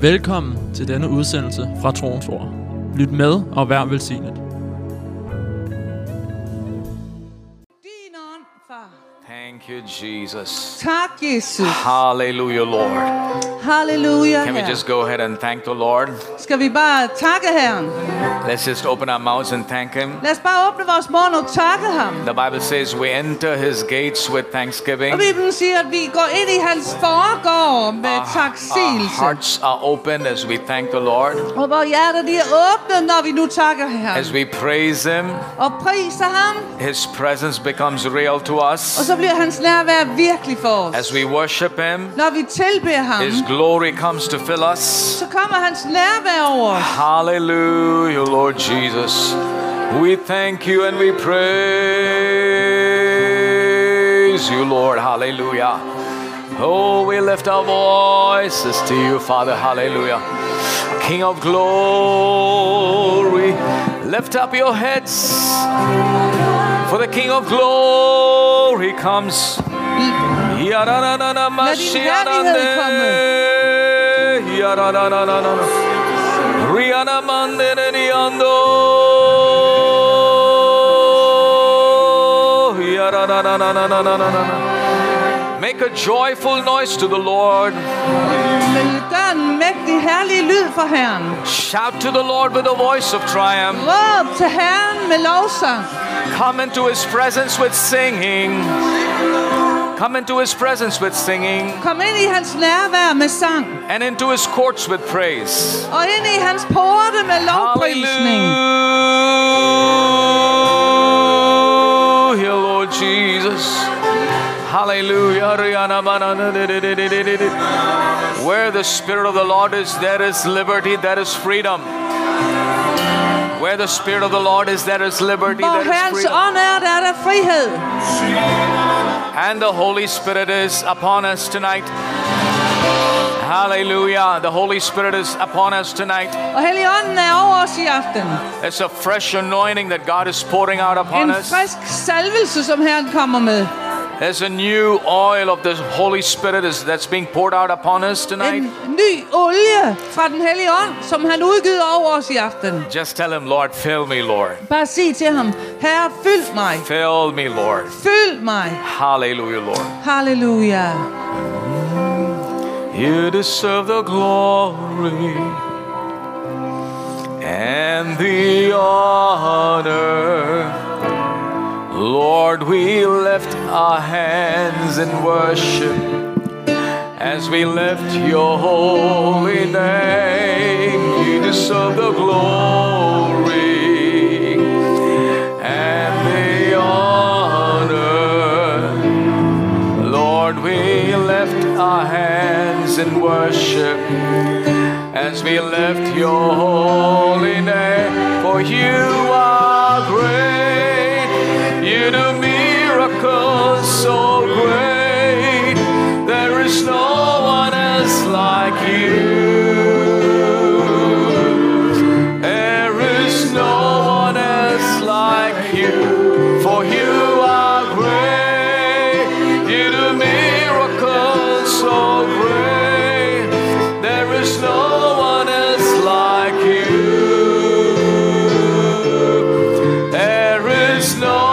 Velkommen til denne udsendelse fra Troens Ord. Lyt med og vær velsignet. Din ånd, far. Thank you, Jesus. Tak, Jesus. Hallelujah, Lord. Hallelujah. Can we just go ahead and thank the Lord? Skal vi bare takke Herren? Let's just open our mouths and thank Him. Lad os bare åbne vores mund og takke ham. The Bible says we enter His gates with thanksgiving. Og Bibelen siger, at vi går ind i hans foregård med taksigelse. Our hearts are open as we thank the Lord. Og vores hjerter de er åbne, når vi nu takker Herren. As we praise Him. Og priser ham. His presence becomes real to us. Og så bliver hans nærvær virkelig for os. As we worship Him. Når vi tilbeder ham. His glory comes to fill us. Så kommer hans nærvær over os. Hallelujah. Lord Jesus, we thank you and we praise you, Lord. Hallelujah. Oh, we lift our voices to you, Father. Hallelujah. King of glory, lift up your heads, for the King of glory comes. Rihanna mandene niando. Make a joyful noise to the Lord. Shout to the Lord with a voice of triumph. Come into His presence with singing. Come into His presence with singing. Kom ind i hans nærvær med sang. And into His courts with praise. Og ind i hans porte med lovprisning. Hallelujah, Lord Jesus. Hallelujah. Where the Spirit of the Lord is, there is liberty, there is freedom. Where the Spirit of the Lord is, there is liberty, there is freedom. Der frihed. And the Holy Spirit is upon us tonight. Hallelujah. The Holy Spirit is upon us tonight. It's a fresh anointing that God is pouring out upon us. There's a new oil of the Holy Spirit that's being poured out upon us tonight. Just tell Him, Lord, fill me, Lord. Fill me, Lord. Hallelujah, Lord. Hallelujah. You deserve the glory and the honor. Lord, we lift our hands in worship as we lift your holy name. You deserve the glory and the honor. Lord, we lift our hands in worship as we lift your holy name, for you are great. You do miracles so great. There is no one else like you. There is no one else like you. For you are great. You do miracles so great. There is no one else like you. There is no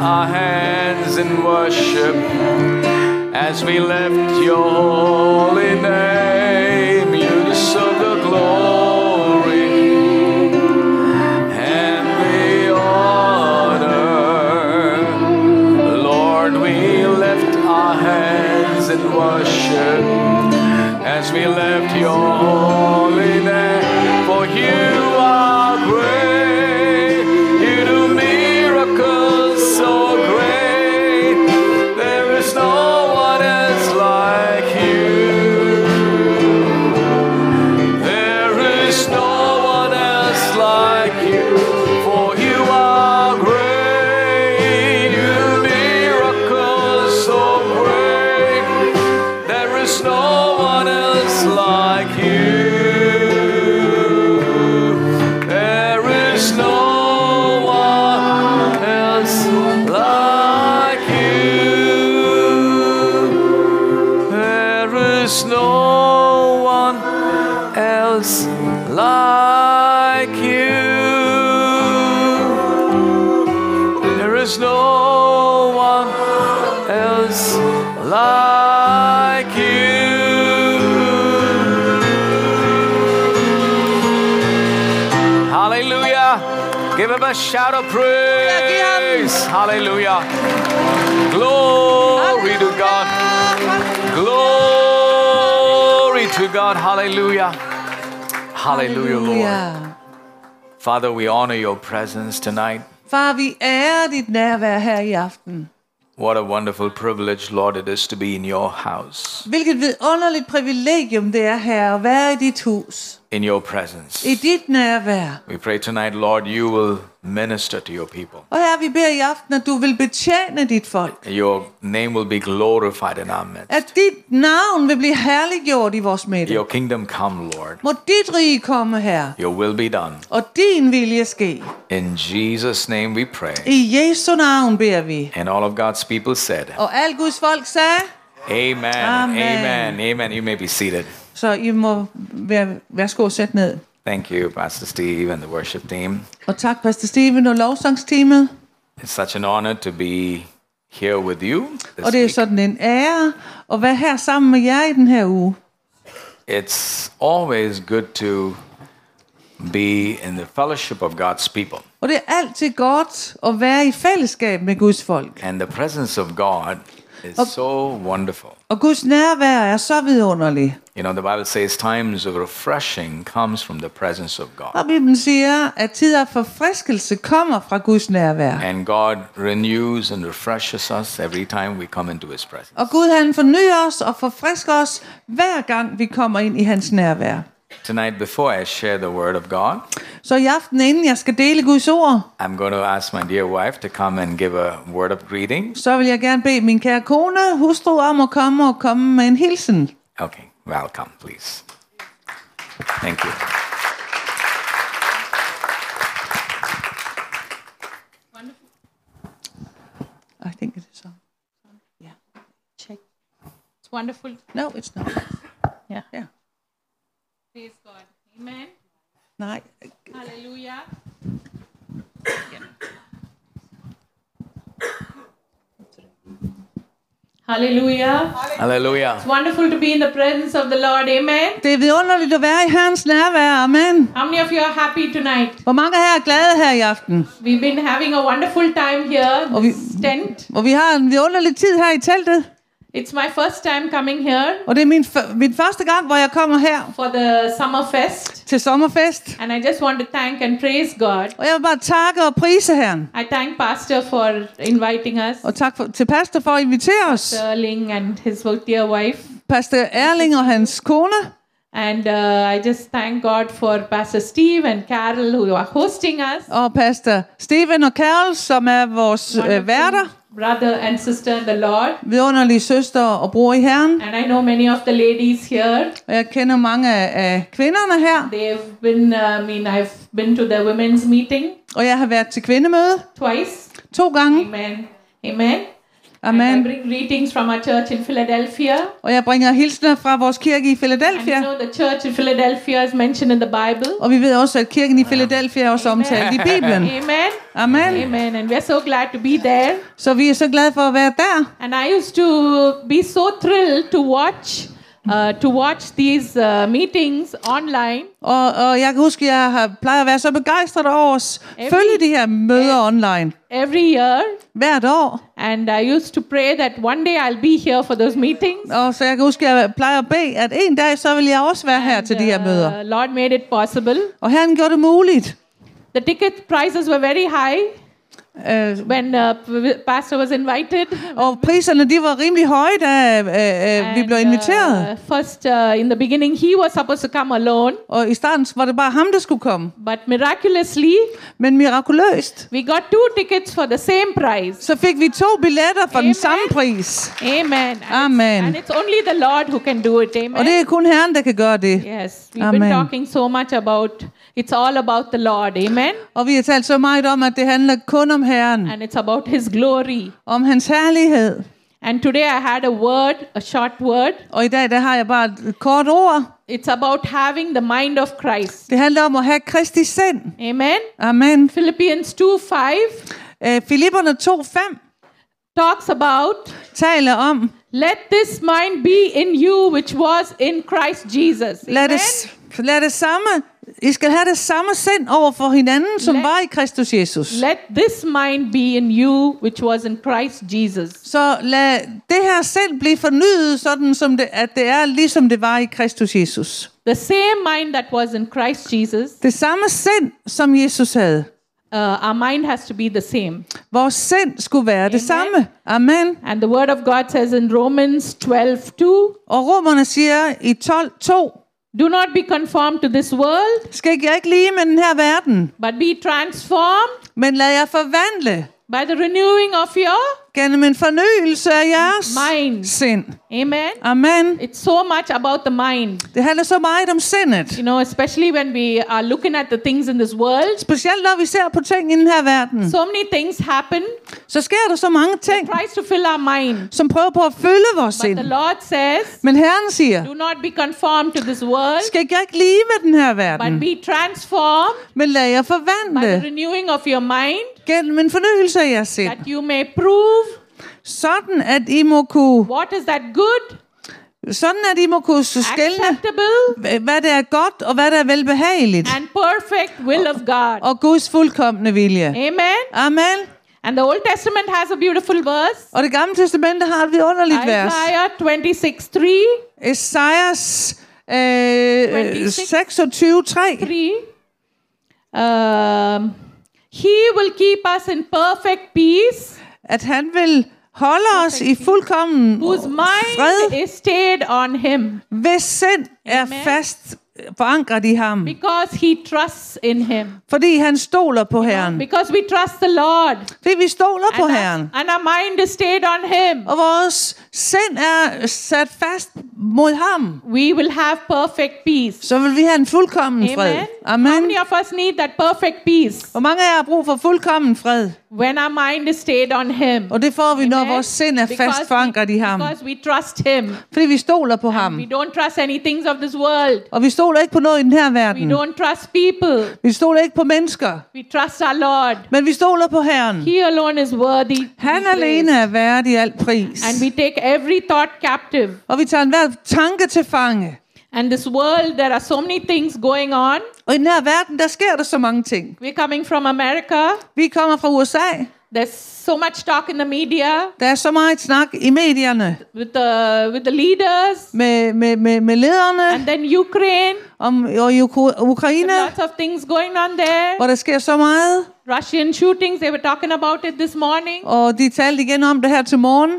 our hands in worship as we lift your holy name. You deserve the glory and the honor. Lord, we lift our hands in worship as we lift your holy name, for you are great. No voice like you. Hallelujah. Give him a shout of praise. Hallelujah. Glory to God. Glory to God. Hallelujah. Hallelujah, Lord. Father, we honor your presence tonight. Far, vi ærer dit nærvær her i aften. What a wonderful privilege, Lord, it is to be in your house. Hvilket vidunderligt privilegium det er her at være i dit hus. In your presence. I dit nærvær. We pray tonight, Lord, you will minister to your people. Og her vi beder i aften, at du vil betjene dit folk. Your name will be glorified in our midst. At dit navn vil blive herliggjort i vores midte. Your kingdom come, Lord. Må dit rige komme her. Your will be done. Og din vilje ske. In Jesus' name we pray. I Jesu navn beder vi. And all of God's people said. Og alle Guds folk sagde. Amen. Amen. Amen. Amen. You may be seated. Så I må værsgo at sætte ned. Thank you, Pastor Steve and the worship team. Og tak, Pastor Steve og lovsangsteamet. It's such an honor to be here with you. Og det er sådan en ære at være her sammen med jer i den her uge. It's always good to be in the fellowship of God's people. Og det er altid godt at være i fællesskab med Guds folk. And the presence of God is so wonderful. Og Guds nærvær er så vidunderlig. You know, the Bible says times of refreshing comes from the presence of God. Og Bibelen siger, at tider for forfriskelse kommer fra Guds nærvær. And God renews and refreshes us every time we come into His presence. Og Gud han fornyer os og forfrisker os hver gang vi kommer ind i hans nærvær. Tonight, before I share the word of God, så i aften inden jeg skal dele Guds ord, I'm going to ask my dear wife to come and give a word of greeting. Så vil jeg gerne bede min kære kone, hustru, om at komme med en hilsen. Okay, welcome, please. Thank you. Wonderful. I think it is on. Yeah. Check. It's wonderful. No, it's not. Yeah. Yeah. Praise God. Amen. Nej. Halleluja. Halleluja. Halleluja. It's wonderful to be in the presence of the Lord. Amen. Det er vidunderligt at være i Herrens nærvær. Amen. How many of you are happy tonight? Hvor mange her er glade her i aften? We've been having a wonderful time here. Og vi har en vidunderlig tid her i teltet. It's my first time coming here. Og det er min første gang, hvor jeg kommer her. For the summerfest. Til sommerfest. And I just want to thank and praise God. Og jeg vil bare takke og prise Herren. I thank Pastor for inviting us. Og tak til Pastor for at invitere os. Pastor Erling and his dear wife. Pastor Erling og hans kone. And I just thank God for Pastor Steve and Carol who are hosting us. Og Pastor Steve og Carol, som er vores værter. Brother and sister in the Lord. Vidunderlige søster og bror i Herren. And I know many of the ladies here. Og jeg kender mange af kvinderne her. They've been, I've been to the women's meeting. Og jeg har været til kvindemøde. Twice. 2 gange. Amen. Amen. Amen. I bring greetings from our church in Philadelphia. Og jeg bringer hilsner fra vores kirke i Philadelphia. And you know the church in Philadelphia is mentioned in the Bible. Og vi ved også at kirken i Philadelphia er også omtalt i Bibelen. Amen. Amen. Amen. And we are so glad to be there. Så vi er så glade for at være der. And I used to be so thrilled to watch these meetings online. Og jeg kan huske, jeg plejer at være så begejstret over at følge de her møder online. Every year. Hvert år. And I used to pray that one day I'll be here for those meetings. Og så jeg kan huske, jeg plejer at bede, at en dag så vil jeg også være her til de her møder. Lord made it possible. Og Herren gjorde det muligt. The ticket prices were very high. When pastor was invited. Og priserne, de var rimelig høje, da vi blev inviteret. First in the beginning he was supposed to come alone. Og i starten var det bare ham, der skulle komme. But miraculously, men mirakuløst, we got 2 tickets for the same price. Så fik vi 2 billetter for den samme pris. Amen. Amen. And it's only the Lord who can do it. Amen. Og det er kun Herren, der kan gøre det. Yes. We've been talking so much about it's all about the Lord. Amen. Og vi har talt så meget om, at det handler kun om Herren. And it's about His glory. Om hans herlighed. And today I had a word, a short word. Og i dag der har jeg bare et kort ord. It's about having the mind of Christ. Det handler om at have Kristi sind. Amen. Amen. Philippians 2:5. Filipperne 2:5. talks about, taler om, let this mind be in you which was in Christ Jesus. Lad det samme, I skal have det samme sind over for hinanden, som var i Kristus Jesus. Let this mind be in you which was in Christ Jesus. Så lad det her sind blive fornyet, sådan som det, at det er ligesom det var i Kristus Jesus. The same mind that was in Christ Jesus. Det samme sind som Jesus havde. Our mind has to be the same. Vores sind skulle være det samme. Amen. And the word of God says in Romans 12:2. Og romerne siger i 12:2. Do not be conformed to this world. Skal ikke lige med den her verden. But be transformed. Men lad jer forvandle. By the renewing of your, gennem en fornyelse af jeres mind. Sind. Amen. Amen. It's so much about the mind. Det handler så meget om sindet. You know, especially when we are looking at the things in this world. Specielt når vi ser på ting i den her verden. So many things happen. Så sker der så mange ting. Tries to fill our mind. Som prøver på at fylde vores sind. But the Lord says. Men Herren siger. Do not be conformed to this world. Skal ikke leve med den her verden. But be transformed. Men lad jer forvandle. By the renewing of your mind. Gennem en fornyelse af jeres sind. That you may prove. Sådan at I må kunne. What is that good? Sådan at I må kunne skelne, hvad der er godt og hvad der er velbehageligt. And perfect will of God. Og Guds fuldkomne vilje. Amen. Amen. And the Old Testament has a beautiful verse. Og det gamle testamente har et vidunderligt vers. Isaiah 26:3. He will keep us in perfect peace. At han vil holde os i fuldkommen fred. Is stayed on him. Hvis sind er fast forankret i ham. Because he trusts in him. Fordi han stoler på Herren. Because we trust the Lord. Fordi vi stoler på Herren. And our mind is stayed on him. Og vores sind er sat fast mod ham. We will have perfect peace. Så vil vi have en fuldkommen fred. Amen. How many of us need that perfect peace? Hvor mange af jer har brug for fuldkommen fred? When our mind is stayed on him. Og det får vi, når vores sind er fast forankret i ham. Because we trust him. Fordi vi stoler på ham. We don't trust any things of this world. Og vi stoler ikke på noget i den her verden. We don't trust people. Vi stoler ikke på mennesker. We trust our Lord. Men vi stoler på Herren. He alone is worthy. Han alene er værdig al pris. And we take every thought captive. Og vi tager enhver tanke til fange. And this world, there are so many things going on. Og i den her verden, der sker der så mange ting. We're coming from America. Vi kommer fra USA. There's so much talk in the media. Der er så meget snak i medierne. With the leaders. Med lederne. And then Ukraine. Og Ukraine. There's lots of things going on there. Hvor der sker så meget. Russian shootings, they were talking about it this morning. Og de talte igen om det her til morgen.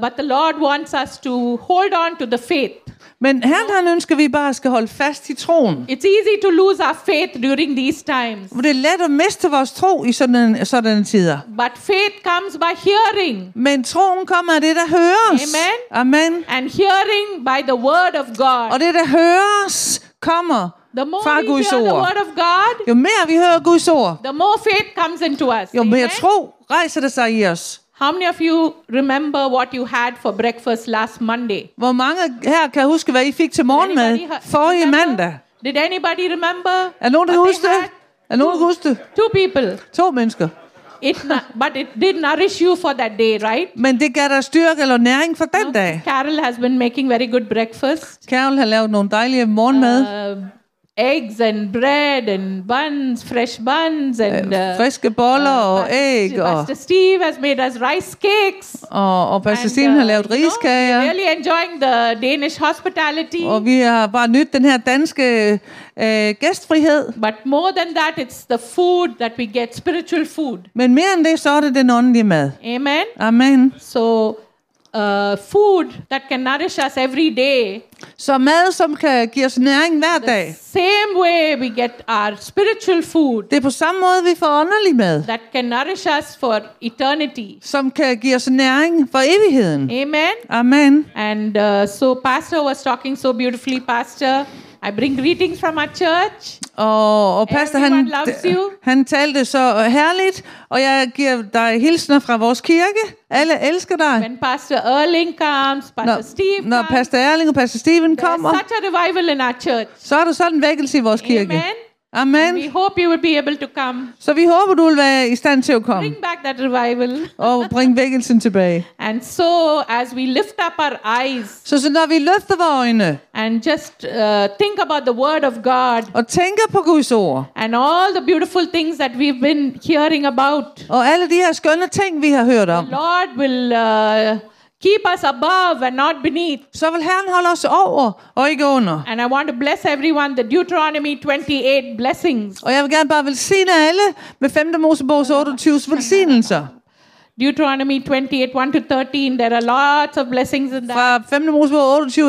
But the Lord wants us to hold on to the faith. Men han ønsker, at vi bare skal holde fast i troen. It's easy to lose our faith during these times. Det er let at miste vores tro i sådanne tider. But faith comes by hearing. Men troen kommer af det, der høres. Amen. Amen. And hearing by the word of God. Og det, der høres, kommer fra Guds ord. The more we hear the word of God, jo mere vi hører Guds ord, the more faith comes into us. Jo mere tro rejser det sig i os. How many of you remember what you had for breakfast last Monday? Hvor mange her kan huske, hvad I fik til morgenmad forrige mandag? Did anybody remember? Er nogen, der husker det? Er nogen, der husker det? 2 people. 2 mennesker. But it did nourish you for that day, right? Men det gav dig styrke eller næring for den dag. Carol has been making very good breakfast. Carol har lavet nogle dejlige morgenmad. Eggs and bread and buns, fresh buns and friske boller og æg. Pastor Steve has made us rice cakes. Og Pastor Steve har lavet riskager. Really enjoying the Danish hospitality. Og vi har bare nydt den her danske gæstfrihed. But more than that, it's the food that we get, spiritual food. Men mere end det, så er det den åndelige mad. Amen. Amen. So food that can nourish us every day. Så mad, som kan give os næring hver dag. The same way we get our spiritual food. Det er på samme måde, vi får åndelig mad. That can nourish us for eternity. Som kan give os næring for evigheden. Amen. Amen. And so Pastor was talking so beautifully, Pastor. I bring greetings from our church. Og Pastor, han talte så herligt, og jeg giver dig hilsner fra vores kirke. Alle elsker dig. When Pastor Erling comes, når Pastor Erling og Pastor Steven kommer, such a revival in our church. Så er der sådan en vækkelse i vores kirke. Amen. Amen. We hope you will be able to come. Så vi håber du vil være i stand til at komme. Bring back that revival. Og bring vækkelsen tilbage. And so as we lift up our eyes. Så når vi løfter vores øjne. And just think about the word of God. Og tænker på Guds ord. And all the beautiful things that we've been hearing about. Og alle de her skønne ting vi har hørt om. The Lord will keep us above and not beneath. Så vil Herren holde os over og ikke under. And I want to bless everyone the Deuteronomy 28 blessings. Og jeg vil gerne bare velsigne alle med 5. Mosebogs 28 velsignelser. Deuteronomy 28:1-13 there are lots of blessings in that. Fra 5. Mosebog 28:1-13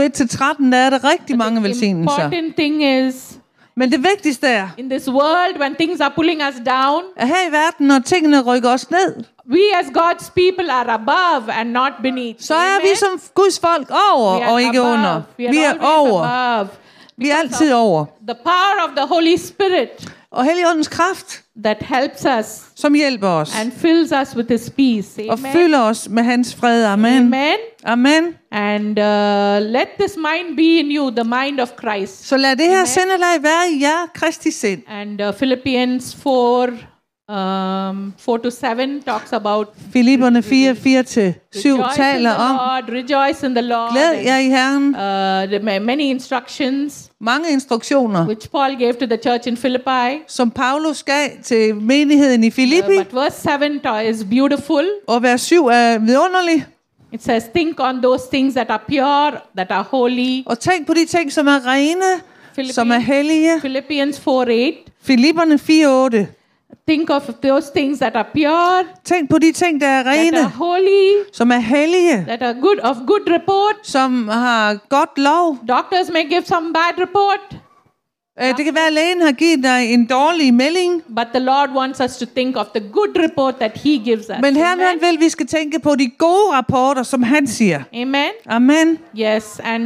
der er der rigtig mange velsignelser. The important thing is, men det vigtigste er, in this world when things are pulling us down, her i verden når tingene rykker os ned, we as God's people are above and not beneath. Så er vi som Guds folk over og ikke under. Vi er over. Vi er altid over. The power of the Holy Spirit. Og Helligåndens kraft, that helps us, som hjælper os, and fills us with His peace. Amen. Og fylder os med Hans fred. Amen. Amen. Amen. And let this mind be in you, the mind of Christ. Så lad det her sindelag være i jer, Kristi sind. And Philippians 4:4-7 talks about. Filipperne 4:4-7 taler om. Rejoice in the Lord. Glæd jer i Herren. Many instructions. Mange instruktioner. Which Paul gave to the church in Philippi. Som Paulus gav til menigheden i Filippi. But verse 7 is beautiful. Og vers 7 er vidunderlig. It says, think on those things that are pure, that are holy. Og tænk på de ting som er rene, som er hellige. Philippians 4:8. Filipperne 4:8. Think of those things that are pure. Tænk på de ting der er rene, that are holy, som er hellige, that are good of good report, som har godt lov. Doctors may give some bad report. Det kan være at lægen har givet dig en dårlig melding. But the Lord wants us to think of the good report that He gives us. Men Herren vil vi skal tænke på de gode rapporter som han siger. Amen. Amen. Yes, and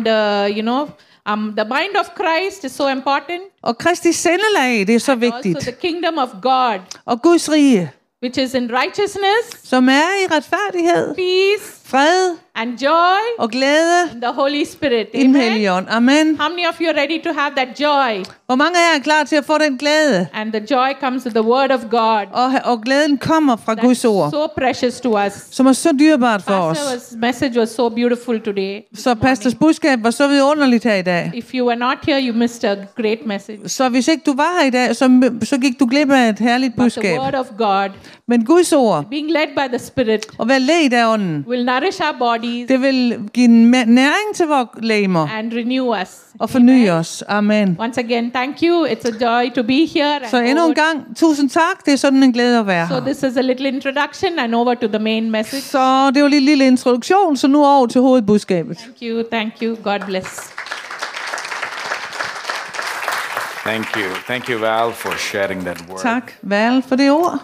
you know. The mind of Christ is so important. Og Kristi sindelag, det er så vigtigt. Also the kingdom of God. Og Guds rige, which is in righteousness, som er i retfærdighed, peace, fred, and joy, og glæde, in the Holy Spirit. Amen. Amen. How many of you are ready to have that joy? Hvor mange af jer er klar til at få den glæde? And the joy comes with the word of God. Og glæden kommer fra Guds ord. So precious to us. Som er så dyrebart for os. Pastor's message was so beautiful today. Så pastors budskab var så vidunderligt her i dag. If you were not here, you missed a great message. Så hvis ikke du var her i dag, så gik du glip af et herligt budskab. But the word of God. Men Guds ord. Being led by the Spirit. Og være ledt af ånden. Will nourish our bodies. Det vil give næring til vores legemer. And renew us. Og forny os. Amen. Once again, thank you. It's a joy to be here. Så endnu en gang, tusind tak. Det er sådan en glæde at være her. So this is a little introduction and over to the main message. Så det var lige en lille introduktion, så nu over til hovedbudskabet. Thank you, thank you. God bless. Thank you Val for sharing that word. Tak Val for det ord.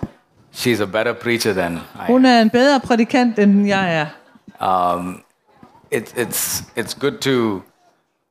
She's a better preacher than I am. Hun er en bedre prædikant end jeg er. It's good to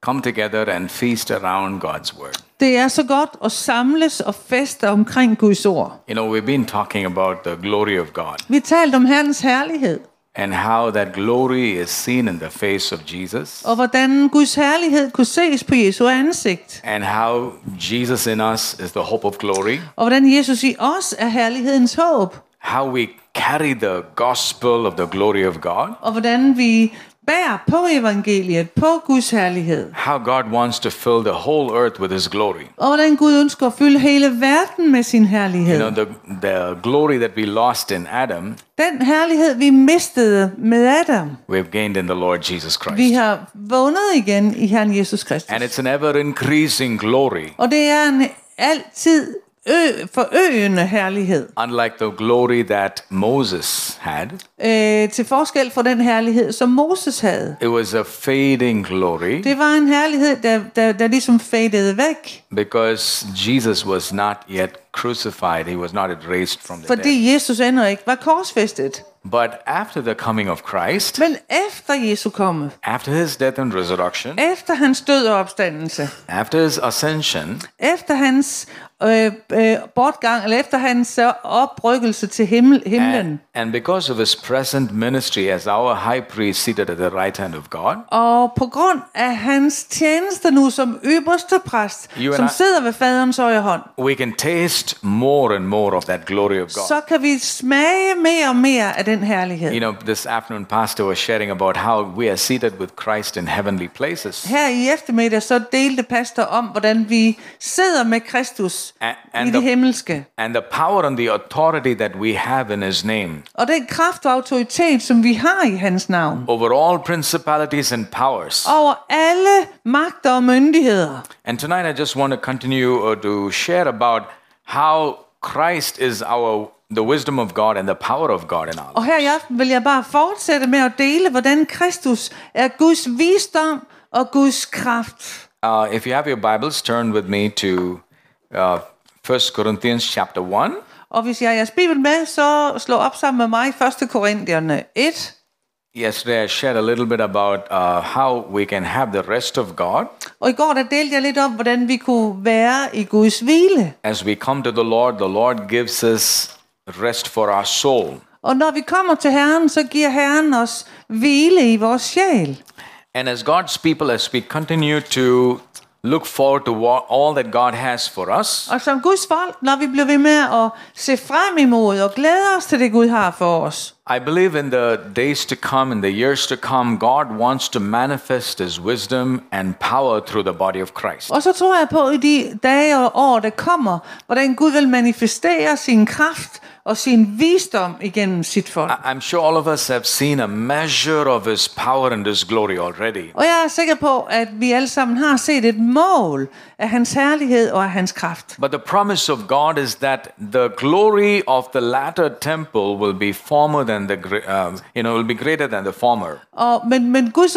come together and feast around God's word. Det er så godt at samles og feste omkring Guds ord. You know, we've been talking about the glory of God. Vi talte om Herrens herlighed. And how that glory is seen in the face of Jesus. Og hvordan Guds herlighed kunne ses på Jesu ansigt. And how Jesus in us is the hope of glory. Og hvordan Jesus i os er herlighedens håb. How we carry the gospel of the glory of God. Og hvordan vi bærer på evangeliet, på Guds herlighed. How God wants to fill the whole earth with His glory. Og hvordan Gud ønsker at fylde hele verden med sin herlighed. You know, the glory that we lost in Adam. Den herlighed vi mistede med Adam. We have gained in the Lord Jesus Christ. Vi har vundet igen i Herren Jesus Kristus. And it's an ever increasing glory. Og det er en altid forøgende herlighed. Unlike the glory that Moses had. Til forskel fra den herlighed som Moses havde. It was a fading glory. Det var en herlighed der ligesom fadede væk. Because Jesus was not yet crucified. He was not yet raised from the dead. Fordi Jesus endnu ikke var korsfæstet. But after the coming of Christ. Men efter Jesu komme. After His death and resurrection. Efter hans død og opstandelse. After His ascension. Efter hans bortgang, eller efter hans oprykkelse til himlen. And because of his present ministry as our high priest seated at the right hand of God. Og på grund af hans tjeneste nu som øverstepræst, som sidder ved Faderens højre hånd. We can taste more and more of that glory of God. Så kan vi smage mere og mere af den herlighed. You know, this afternoon pastor was sharing about how we are seated with Christ in heavenly places. Her i eftermiddag så delte pastor om hvordan vi sidder med Kristus i det himmelske. And the power and the authority that we have in his name. Og den kraft og autoritet som vi har i hans navn. Over all principalities and powers. Over alle magter og myndigheder. And tonight I just want to continue to share about how Christ is the wisdom of God and the power of God in our lives. Og her i aften vil jeg bare fortsætte med at dele hvordan Kristus er Guds visdom og Guds kraft. If you have your Bibles, turn with me to 1 Corinthians chapter 1. Og hvis I har jeres Bibel med, så slå op sammen med mig 1. Korinthierne 1. Yesterday I shared a little bit about how we can have the rest of God. Og i går der delte jeg lidt om hvordan vi kunne være i Guds hvile. As we come to the Lord gives us rest for our soul. Og når vi kommer til Herren, så giver Herren os hvile i vores sjæl. And as God's people, as we continue to look forward to all that God has for us. Og som Guds folk, når vi bliver ved med at se frem imod og glæde os til det Gud har for os. I believe in the days to come, in the years to come, God wants to manifest his wisdom and power through the body of Christ. Og så tror jeg på i de dage og år der kommer, hvordan Gud vil manifestere sin kraft og sin visdom igennem sit folk. I'm sure all of us have seen a measure of his power and his glory already. Og jeg er sikker på at vi alle sammen har set et mål af hans herlighed og af hans kraft. But the promise of God is that the glory of the latter temple will be former than the will be greater than the former. Og men Guds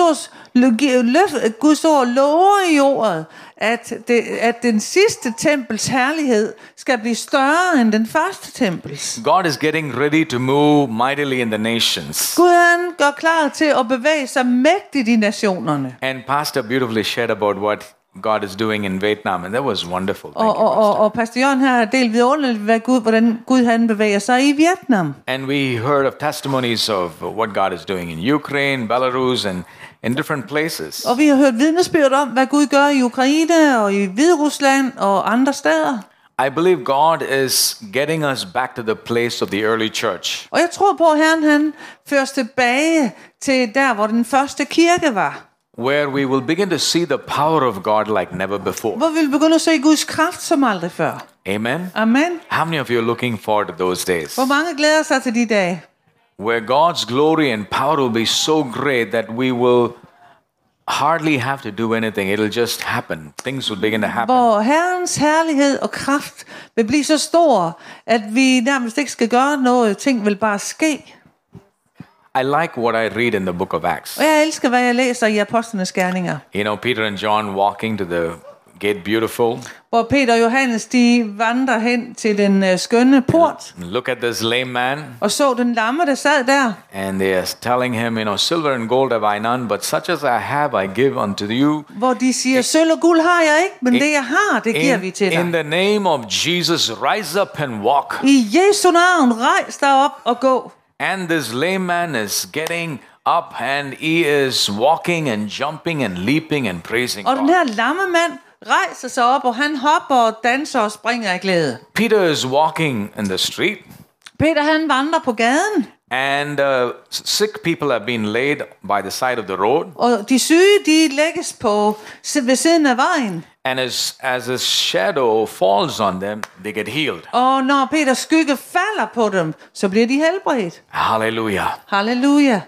ord lover i ordet at den sidste tempels herlighed skal blive større end den første tempels. God is getting ready to move mightily in the nations. Gud gør klar til at bevæge sig mægtigt i nationerne. And pastor beautifully shared about what God is doing in Vietnam, and that was wonderful. Thank you, Pastor. Og Pastor Jørgen her har delt vidunderligt hvordan Gud han bevæger sig i Vietnam. And we heard of testimonies of what God is doing in Ukraine, Belarus, and in different places. Og vi har hørt vidnesbyrd om hvad Gud gør i Ukraine og i Hviderusland og andre steder. I believe God is getting us back to the place of the early church. Og jeg tror på Herren han fører os tilbage til der hvor den første kirke var. Where we will begin to see the power of God like never before. Hvor vi begynder at se Guds kraft som aldrig før. Amen. Amen. How many of you are looking forward to those days? Hvor mange glæder sig til de dage? Where God's glory and power will be so great that we will hardly have to do anything. It'll just happen. Things will begin to happen. Hvor Herrens herlighed og kraft vil blive så stor, at vi nærmest ikke skal gøre noget. Ting vil bare ske. I like what I read in the book of Acts. Og jeg elsker hvad jeg læser i Apostlenes Gerninger. You know, Peter and John walking to the Gate Beautiful. Hvor Peter og Johannes de vandrer hen til den skønne port. Look at this lame man. Og så den lamme der sad der. And they are telling him, you know, silver and gold have I none, but such as I have I give unto you. Hvor de siger sølv og guld har jeg ikke, men det jeg har, det giver vi til dig. In the name of Jesus, rise up and walk. I Jesu navn, rejs dig op og gå. And this lame man is getting up and he is walking and jumping and leaping and praising God. Og den her lamme mand rejser sig op og han hopper og danser og springer i glæde. Peter is walking in the street. Peter han vandrer på gaden. And sick people have been laid by the side of the road. Og de syge de lægges på ved siden af vejen. And as a shadow falls on them, they get healed. Og når Peters skygge falder på dem, så bliver de helbredt. Hallelujah. Hallelujah.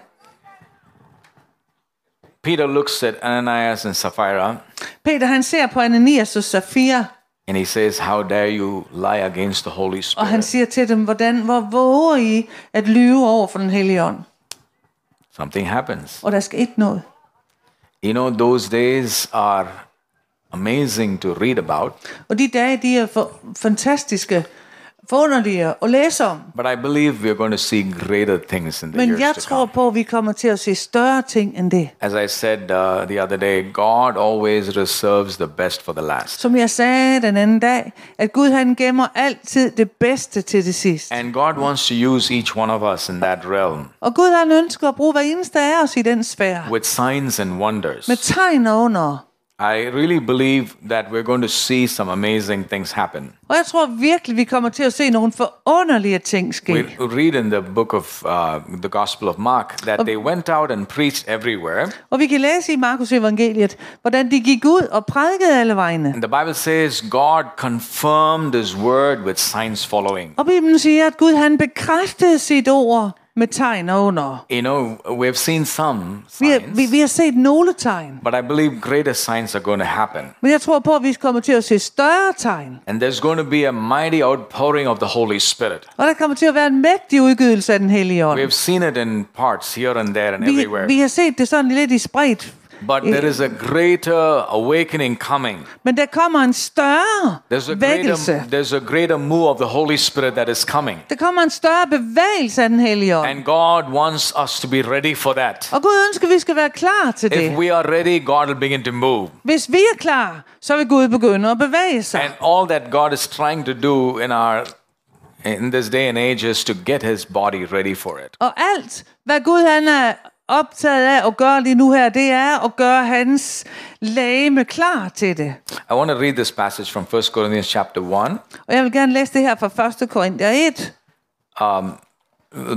Peter looks at Ananias and Sapphira. Peter han ser på Ananias og Sapphira. And he says, how dare you lie against the Holy Spirit? Og han siger til dem, hvor våger I at lyve over for den hellige ånd? Something happens. Og der skete noget. You know, those days are amazing to read about. Og de dage de er fantastiske forunderlige at læse om. But I believe we are going to see greater things in the years to come. Men jeg tror på, at vi kommer til at se større ting end det. As I said the other day, God always reserves the best for the last. Som jeg sagde den anden dag, at Gud han gemmer altid det bedste til det sidste. And God wants to use each one of us in that realm. Og Gud han ønsker at bruge hver eneste af os i den sfære. With signs and wonders. Med tegn og under. I really believe that we're going to see some amazing things happen. Og jeg tror virkelig vi kommer til at se nogle forunderlige ting ske. We read in the book of the Gospel of Mark that they went out and preached everywhere. Og vi kan læse i Markus evangeliet, hvordan de gik ud og prædikede alle vegne. And the Bible says God confirmed his word with signs following. Og Bibelen siger at Gud han bekræftede sit ord med tegn og under. You know, we have seen some signs. Vi har set nogle tegn. But I believe greater signs are going to happen. Men jeg tror på, at vi kommer til at se større tegn. And there's going to be a mighty outpouring of the Holy Spirit. Og der kommer til at være en mægtig udgydelse af den hellige ånd. We have seen it in parts here and there and everywhere. Vi har set det sådan lidt i spredt. But there is a greater awakening coming. Men der kommer en større bevægelse. There's a greater move of the Holy Spirit that is coming. Der kommer en større bevægelse af den hellige ånd. And God wants us to be ready for that. Og Gud ønsker vi skal være klar til det. If we are ready, God will begin to move. Hvis vi er klar, så vil Gud begynde at bevæge sig. And all that God is trying to do in this day and age is to get his body ready for it. Og alt hvad Gud han er optaget af at gøre lige nu her, det er at gøre hans legeme klar til det. I want to read this passage from 1 Corinthians chapter 1. Og jeg vil gerne læse det her fra 1. Korinther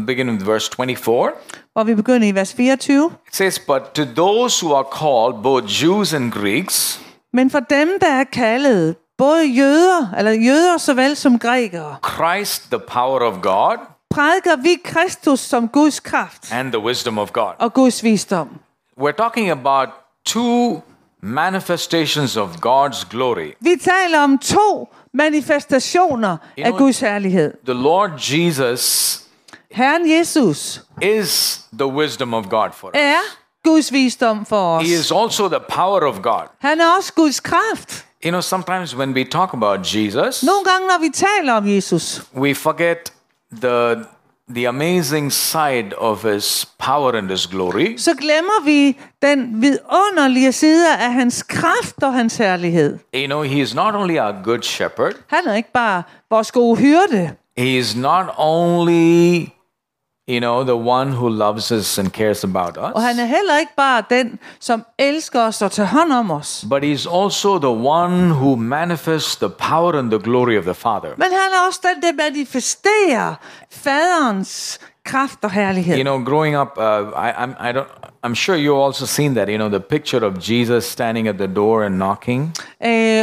1. Beginning with verse 24. Hvor vi begynder i vers 24. It says, but to those who are called, both Jews and Greeks. Men for dem der er kaldet, både jøder såvel som grækere. Christ, the power of God. Prædiker vi Kristus som Guds kraft. And the wisdom of God. Og Guds visdom. We're talking about two manifestations of God's glory. Vi taler om to manifestationer af Guds herlighed. The Lord Jesus, Herren Jesus, is the wisdom of God for us. Er Guds visdom for os. He is also the power of God. Han er også Guds kraft. You know, sometimes when we talk about Jesus, nogle gange når vi taler om Jesus, we forget the amazing side of his power and his glory. Så glemmer vi den vidunderlige side af hans kraft og hans herlighed. You know, he is not only our good shepherd. Han er ikke bare vores gode hyrde. He is not only, you know, the one who loves us and cares about us. Og han er heller ikke bare den, som elsker os og tager hånd om os. But he is also the one who manifests the power and the glory of the Father. Men han er også den, der manifesterer faderens kraft og herlighed. You know, growing up, I'm sure you've also seen that. You know, the picture of Jesus standing at the door and knocking.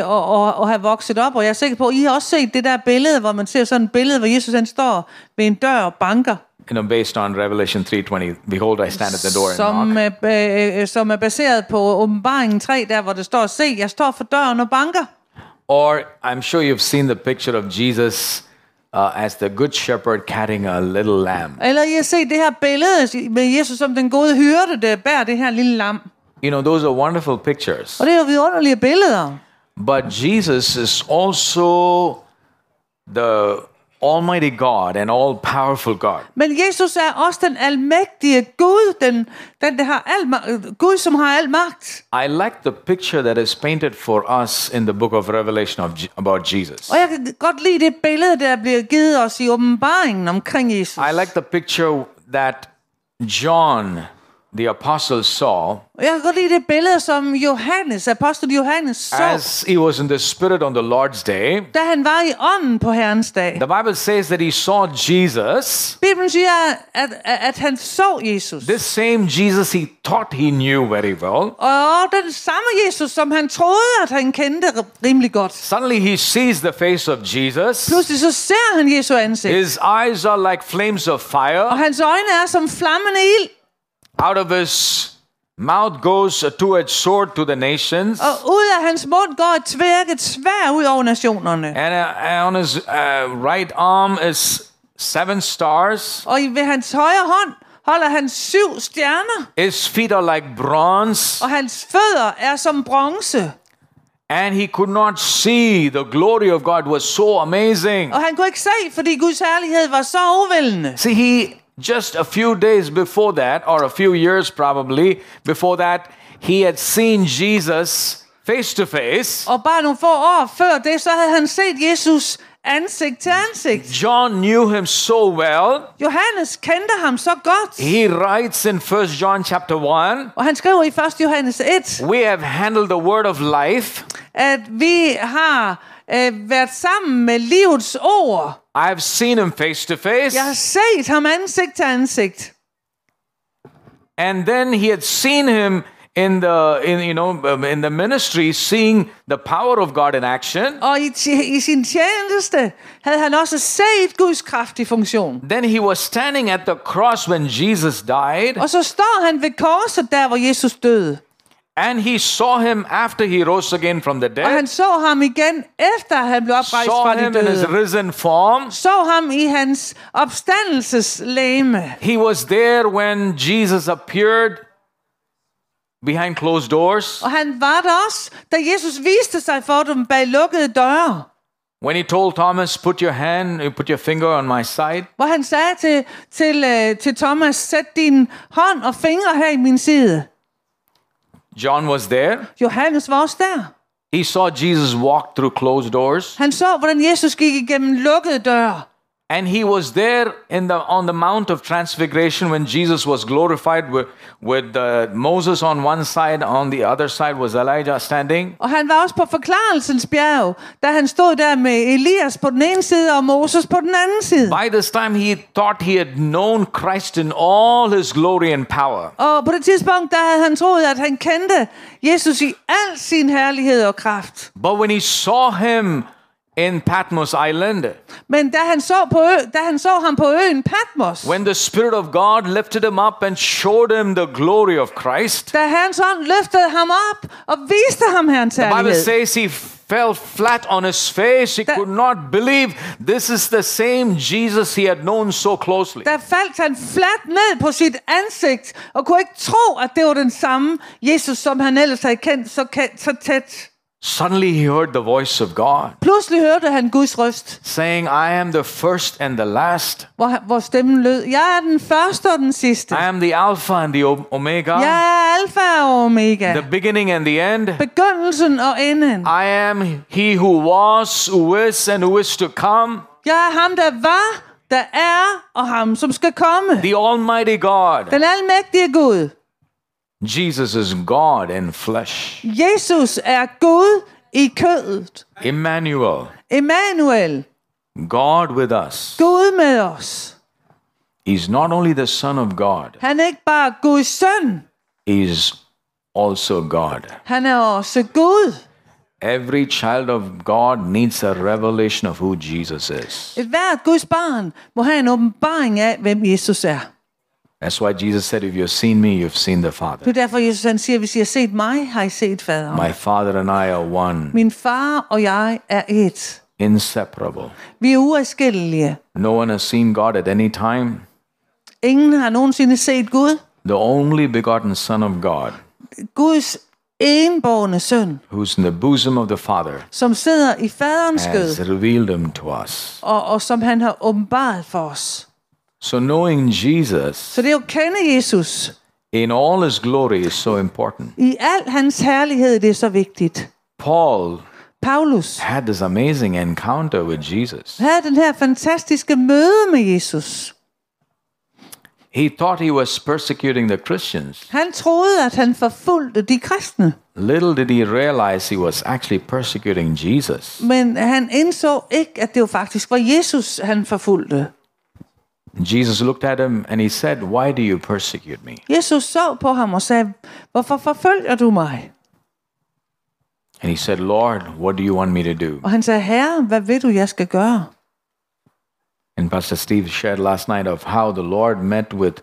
Og har vokset op, og jeg er sikker på, I har også set det der billede, hvor man ser sådan et billede, hvor Jesus han står ved en dør og banker. You know, based on Revelation 3:20, behold, I stand at the door and knock. Som er baseret på Åbenbaringen 3, der hvor det står, se, jeg står for døren og banker. Or I'm sure you've seen the picture of Jesus as the good shepherd carrying a little lamb. Eller I har set det her billede med Jesus som den gode hyrde, der bærer det her lille lam. You know, those are wonderful pictures. Og det er vidunderlige billeder. But Jesus is also the Almighty God and all powerful God. Men Jesus er også den almægtige Gud, den der har Gud som har al magt. I like the picture that is painted for us in the book of Revelation about Jesus. Og jeg kan godt lide det billede der bliver givet os i Åbenbaringen omkring Jesus. I like the picture that John the apostle saw. Jeg kan godt lide det billede som apostel Johannes så. As he was in the spirit on the Lord's day. Da han var i ånden på Herrens dag. The Bible says that he saw Jesus. Bibelen siger at han så Jesus. This same Jesus he thought he knew very well. Og den samme Jesus som han troede at han kendte rimelig godt. Suddenly he sees the face of Jesus. Pludselig så ser han Jesu ansigt. His eyes are like flames of fire. Og hans øjne er som flammende ild. Out of his mouth goes a two-edged sword to the nations. Og ud af hans mund går et tveægget sværd ud over nationerne. And on his right arm is 7 stars. Og ved hans højre hånd holder han 7 stjerner. His feet are like bronze. Og hans fødder er som bronze. And he could not see. The glory of God was so amazing. Og han kunne ikke se, fordi Guds herlighed var så overvældende. See, he just a few days before that, or a few years probably before that, he had seen Jesus face to face. Og bare nogle få år før det, så havde han set Jesus ansigt til ansigt. John knew him so well. Johannes kendte ham så godt. He writes in 1 John chapter 1. Og han skriver i 1. Johannes 1. We have handled the word of life. At vi har været sammen med livets ord. I have seen him face to face. Jeg har set ham ansigt til ansigt. And then he had seen him in the ministry, seeing the power of God in action. Og i sin tjeneste havde han også set Guds kraft i funktion. Then he was standing at the cross when Jesus died. Og så står han ved korset der, hvor Jesus døde. And he saw him after he rose again from the dead. Og han så ham igen efter han blev oprejst fra de døde. Saw him in his risen form. Så ham i hans opstandelseslegeme. He was there when Jesus appeared behind closed doors. Og han var der også, da Jesus viste sig for dem bag lukkede døre. When he told Thomas, put your finger on my side. Hvor han sagde til Thomas, sæt din hånd og finger her i min side. John was there. Johannes var også der. He saw Jesus walk through closed doors. Han så, hvordan Jesus gik igennem lukkede døre. And he was there on the Mount of Transfiguration when Jesus was glorified with Moses on one side, on the other side was Elijah standing. Og han var også på forklarelsens bjerg, da han stod der med Elias på den ene side og Moses på den anden side. By this time he thought he had known Christ in all his glory and power. Og på det tidspunkt der havde han troet, at han kendte Jesus i al sin herlighed og kraft. But when he saw him in Patmos Island. Men da han så ham på øen Patmos. When the Spirit of God lifted him up and showed him the glory of Christ. Da Herrens ånd løftede ham op og viste ham Herrens herlighed. The Bible says he fell flat on his face. He could not believe this is the same Jesus he had known so closely. Der faldt han fladt ned på sit ansigt og kunne ikke tro, at det var den samme Jesus, som han ellers havde kendt så tæt. Suddenly he heard the voice of God. Pludselig hørte han Guds røst. Saying, I am the first and the last. Hvor stemmen lød, jeg er den første og den sidste. I am the Alpha and the Omega. Jeg er alfa og omega. The beginning and the end. Begyndelsen og enden. I am he who was, who is and who is to come. Jeg er ham, der var, der er og ham, som skal komme. The Almighty God. Den almægtige Gud. Jesus is God in flesh. Jesus er Gud i kødet. Emmanuel. God with us. Gud med os. He's not only the Son of God. Han er ikke bare Guds søn. He's also God. Han er også Gud. Every child of God needs a revelation of who Jesus is. Ethvert Guds barn må have en åbenbaring af, hvem Jesus er. That's why Jesus said, if you've seen me, you've seen the Father. Det er derfor Jesus han siger, hvis I har set mig, har I set Faderen. My Father and I are one. Min far og jeg er et. Inseparable. Vi er uadskillelige. No one has seen God at any time. Ingen har nogensinde set Gud. The only begotten Son of God. Guds enbårne søn. Who's in the bosom of the Father. Som sidder i Faderens skød. Has revealed him to us. Og som han har åbenbaret for os. So knowing Jesus, så det at kende Jesus in all his glory is so important. I al hans herlighed, det er så vigtigt. Paulus had this amazing encounter with Jesus. Havde den her fantastiske møde med Jesus. He thought he was persecuting the Christians. Han troede, at han forfulgte de kristne. Little did he realize he was actually persecuting Jesus. Men han indså ikke, at det jo faktisk var Jesus, han forfulgte. Jesus looked at him and he said, "Why do you persecute me?" Jesus så på ham og sagde, "Hvorfor forfølger du mig?" And he said, "Lord, what do you want me to do?" Og han sagde, "Herre, hvad vil du, jeg skal gøre?" And Pastor Steve shared last night of how the Lord met with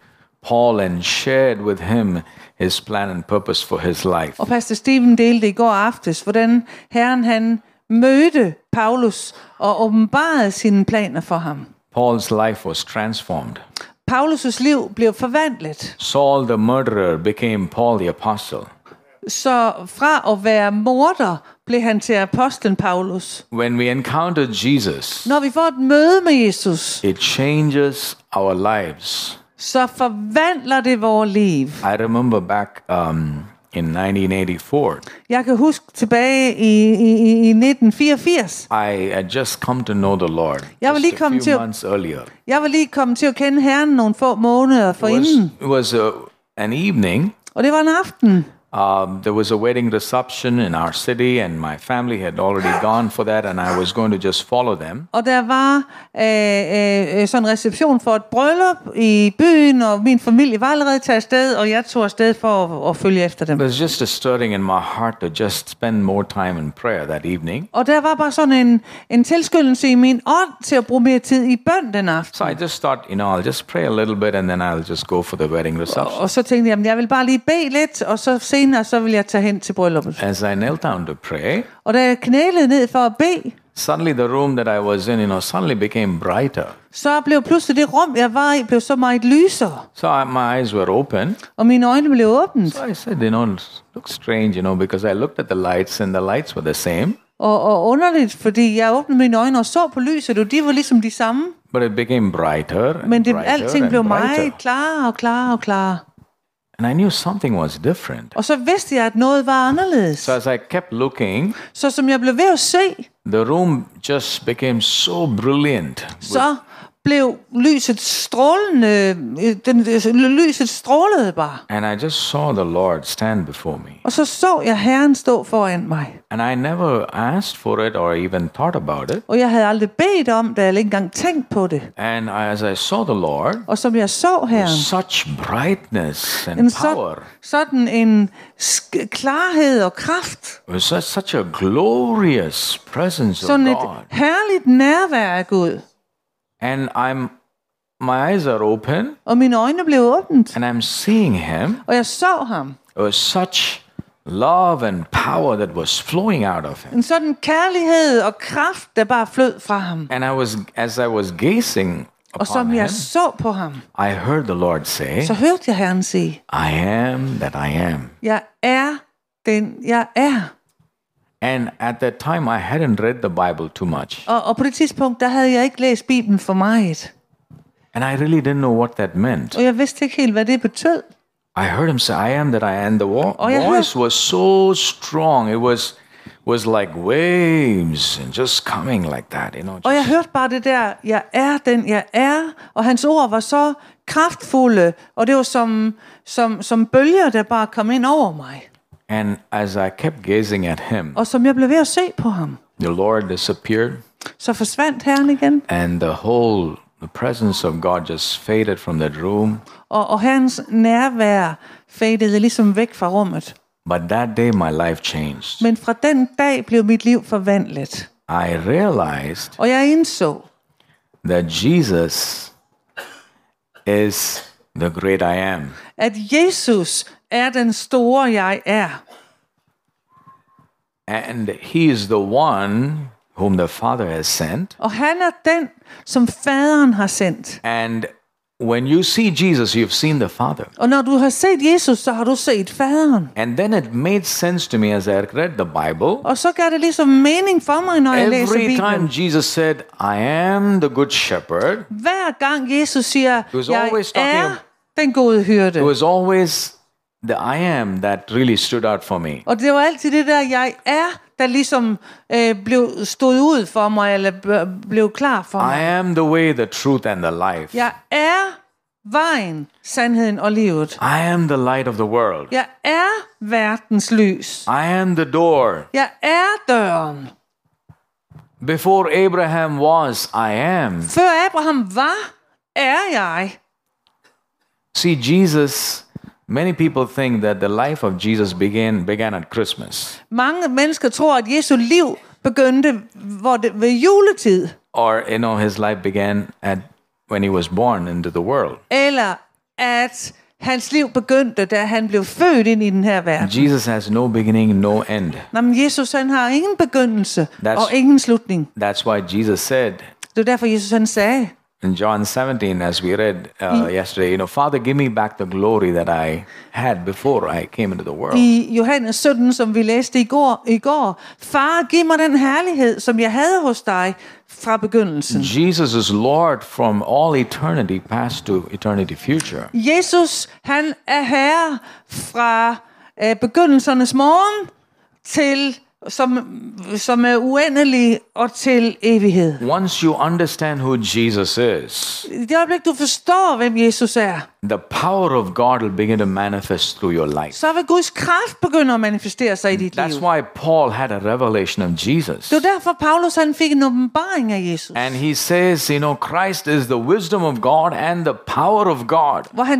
Paul and shared with him his plan and purpose for his life. Og Pastor Steven delte i går aftes, hvordan Herren han mødte Paulus og åbenbarede sine planer for ham. Paul's life was transformed. Paulus' liv blev forvandlet. Saul the murderer became Paul the apostle. Så fra at være morder blev han til apostlen Paulus. When we encounter Jesus, når vi får et møde med Jesus, it changes our lives. Så forvandler det vores liv. I remember back in 1984. Jeg kan huske tilbage i 1984. I just come to know the Lord. Jeg var lige kommet til at kende Herren nogle få måneder forinden. It was an evening. Og det var en aften. There was a wedding reception in our city, and my family had already gone for that, and I was going to just follow them. Og der var sådan en reception for et bryllup i byen, og min familie var allerede taget afsted, og jeg tog afsted for at følge efter dem. There was just a stirring in my heart to just spend more time in prayer that evening. Og der var bare sådan en tilskyndelse i min ånd til at bruge mere tid i bøn den aften. So I just thought, I'll just pray a little bit, and then I'll just go for the wedding reception. Og så tænkte jeg, jeg vil bare lige bede lidt, og så se. Og så vil jeg tage hen til brylluppet. As I knelt down to pray, og da jeg knælede ned for at bede, suddenly the room that I was in, suddenly became brighter. Så blev pludselig det rum jeg var i blev så meget lysere. So my eyes were open. Og mine øjne blev åbnet. So I said, looks strange, because I looked at the lights and the lights were the same. Og underligt, fordi jeg åbnede mine øjne og så på lyset, og de var ligesom de samme. But it became brighter. Men alting blev meget klarere og klarere og klarere. And I knew something was different. Og så vidste jeg, at noget var anderledes. So as I kept looking, så som jeg blev ved at se, the room just became so brilliant. Så blev lyset strålende, lyset strålede bare. And I just saw the Lord stand before me. Og så jeg Herren stå foran mig. And I never asked for it or even thought about it. Og jeg havde aldrig bedt om det, eller ikke engang tænkt på det. And as I saw the Lord, og som jeg så Herren, such brightness and power. Sådan en klarhed og kraft. Such a glorious presence of God. Sådan et herligt nærvær af Gud. And my eyes are open. Og mine øjne blev åbnet. And I'm seeing him. Og jeg så ham. It was such love and power that was flowing out of him. En sådan kærlighed og kraft der bare flød fra ham. And as I was gazing upon him. Og som jeg så på ham. I heard the Lord say. Så hørte jeg Herren sige. I am that I am. Jeg er den jeg er. And at that time I hadn't read the Bible too much. Og på det tidspunkt der havde jeg ikke læst Bibelen for meget. And I really didn't know what that meant. Og jeg vidste ikke helt hvad det betød. I heard him say I am that I am. The voice was so strong. It was like waves and just coming like that, Og jeg hørte bare det der jeg er den jeg er, og hans ord var så kraftfulde, og det var som bølger der bare kom ind over mig. And as I kept gazing at him, og som jeg blev ved at se på ham, the Lord disappeared. Så forsvandt Herren igen. And the presence of God just faded from that room. Og Herrens nærvær fadede ligesom væk fra rummet. But that day my life changed. Men fra den dag blev mit liv forvandlet. I realized. Og jeg indså, that Jesus is the great I am. At Jesus er den store jeg er. And he is the one whom the Father has sent. Og han er den som Faderen har sendt. And when you see Jesus, you've seen the Father. Og når du har set Jesus, så har du set Faderen. And then it made sense to me as I read the Bible. Og så gav det ligesom mening for mig når jeg læser Bibelen. Every time Jesus said, "I am the good shepherd." Hver gang Jesus siger, "Jeg er den gode hyrde." It was always the I am that really stood out for me. Og det var altid det der jeg er der ligesom stod ud for mig eller blev klar for mig. I am the way, the truth and the life. Jeg er vejen, sandheden og livet. I am the light of the world. Jeg er verdens lys. I am the door. Jeg er døren. Before Abraham was, I am. Før Abraham var, er jeg. See Jesus. Many people think that the life of Jesus began at Christmas. Mange mennesker tror at Jesu liv begyndte ved juletid. Or his life began when he was born into the world. Eller at hans liv begyndte da han blev født ind i den her verden. Jesus has no beginning, no end. Men Jesus han har ingen begyndelse og ingen slutning. That's why Jesus said. Det er derfor Jesus han sagde. In John 17, as we read yesterday, Father, give me back the glory that I had before I came into the world. I Johannes 17, som vi læste i går, Far, giv mig den herlighed, som jeg havde hos dig fra begyndelsen. Jesus is Lord from all eternity past to eternity future. Jesus, han er herre fra begyndelsernes morgen til som er uendelig og til evighed. Once you understand who Jesus is, i det øjeblik du forstår hvem Jesus er, the power of God will begin to manifest through your life. Så vil Guds kraft begynde at manifestere sig i dit liv. That's why Paul had a revelation of Jesus. Det er derfor Paulus han fik en åbenbaring af Jesus. And he says, Christ is the wisdom of God and the power of God. Hvor han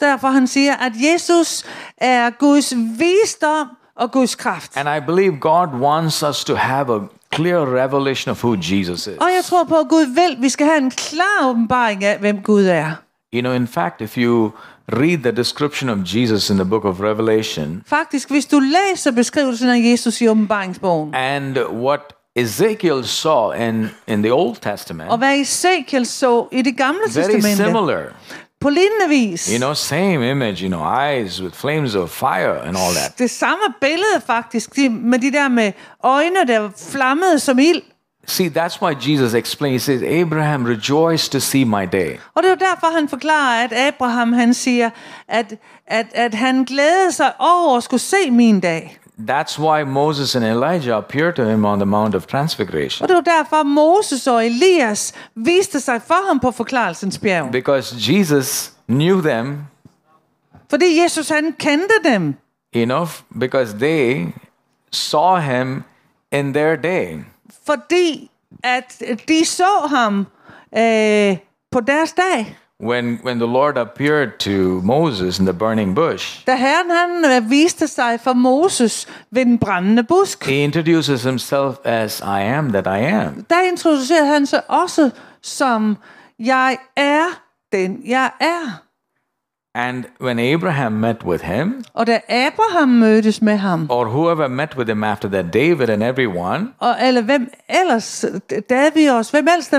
derfor han siger at Jesus er Guds visdom og Guds kraft. And I believe God wants us to have a clear revelation of who Jesus is. Og jeg tror på at Gud vil vi skal have en klar åbenbaring af hvem Gud er. In fact, if you read the description of Jesus in the book of Revelation. Faktisk hvis du læser beskrivelsen af Jesus i Åbenbaringsbogen. And what Ezekiel saw in the Old Testament. Og hvad Ezekiel så i Det Gamle Testamente. Very similar. På lignende vis. Same image, eyes with flames of fire and all that. Det samme billede faktisk, med de der med øjne der flammede som ild. See, that's why Jesus explains, he says, Abraham rejoiced to see my day. Og det er derfor han forklarer, at Abraham han siger, at han glædede sig over at skulle se min dag. That's why Moses and Elijah appeared to him on the Mount of Transfiguration. Og det var derfor Moses og Elias viste sig for ham på forklarelsens bjerg. Because Jesus knew them. Fordi Jesus han kendte dem. Because they saw him in their day. Fordi at de så ham på deres dag. When the Lord appeared to Moses in the burning bush, da Herren han viste sig for Moses ved den brændende busk, he introduces himself as I am that I am. Der introducerer han sig også som jeg er den jeg er. And when Abraham met with him, og da Abraham mødtes med ham, or whoever met with him after that, David and everyone, og alle hvem ellers, David også, hvem ellers der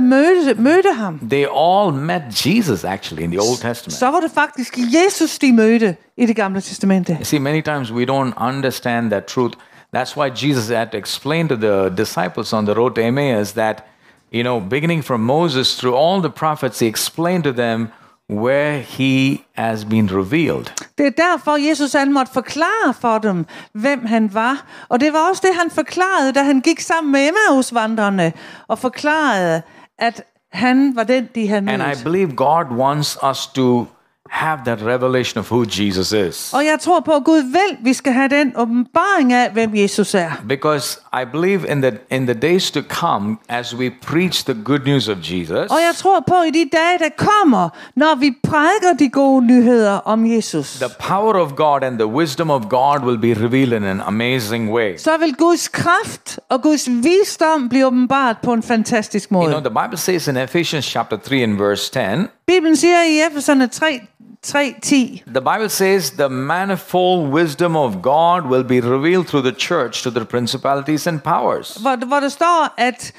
mødte ham, they all met Jesus actually in the Old Testament. Så var det faktisk Jesus de mødte i Det Gamle Testamente. You see, many times we don't understand that truth. That's why Jesus had to explain to the disciples on the road to Emmaus that, beginning from Moses through all the prophets, he explained to them where he has been revealed. Det er derfor Jesus han måtte forklare for dem hvem han var, og det var også det han forklarede da han gik sammen med Emmausvandrerne og forklarede at han var den de havde mødt. And I believe God wants us to have that revelation of who Jesus is. Og jeg tror på at Gud vil vi skal have den åbenbaring af hvem Jesus er. Because I believe in the days to come as we preach the good news of Jesus. Og jeg tror på i de dage der kommer når vi prædiker de gode nyheder om Jesus. The power of God and the wisdom of God will be revealed in an amazing way. Så vil Guds kraft og Guds visdom blive åbenbart på en fantastisk måde. The Bible says in Ephesians chapter 3 and verse 10. Bibelen siger i Efeserne 3:10. The Bible says the manifold wisdom of God will be revealed through the church to the principalities and powers. Hvor der står at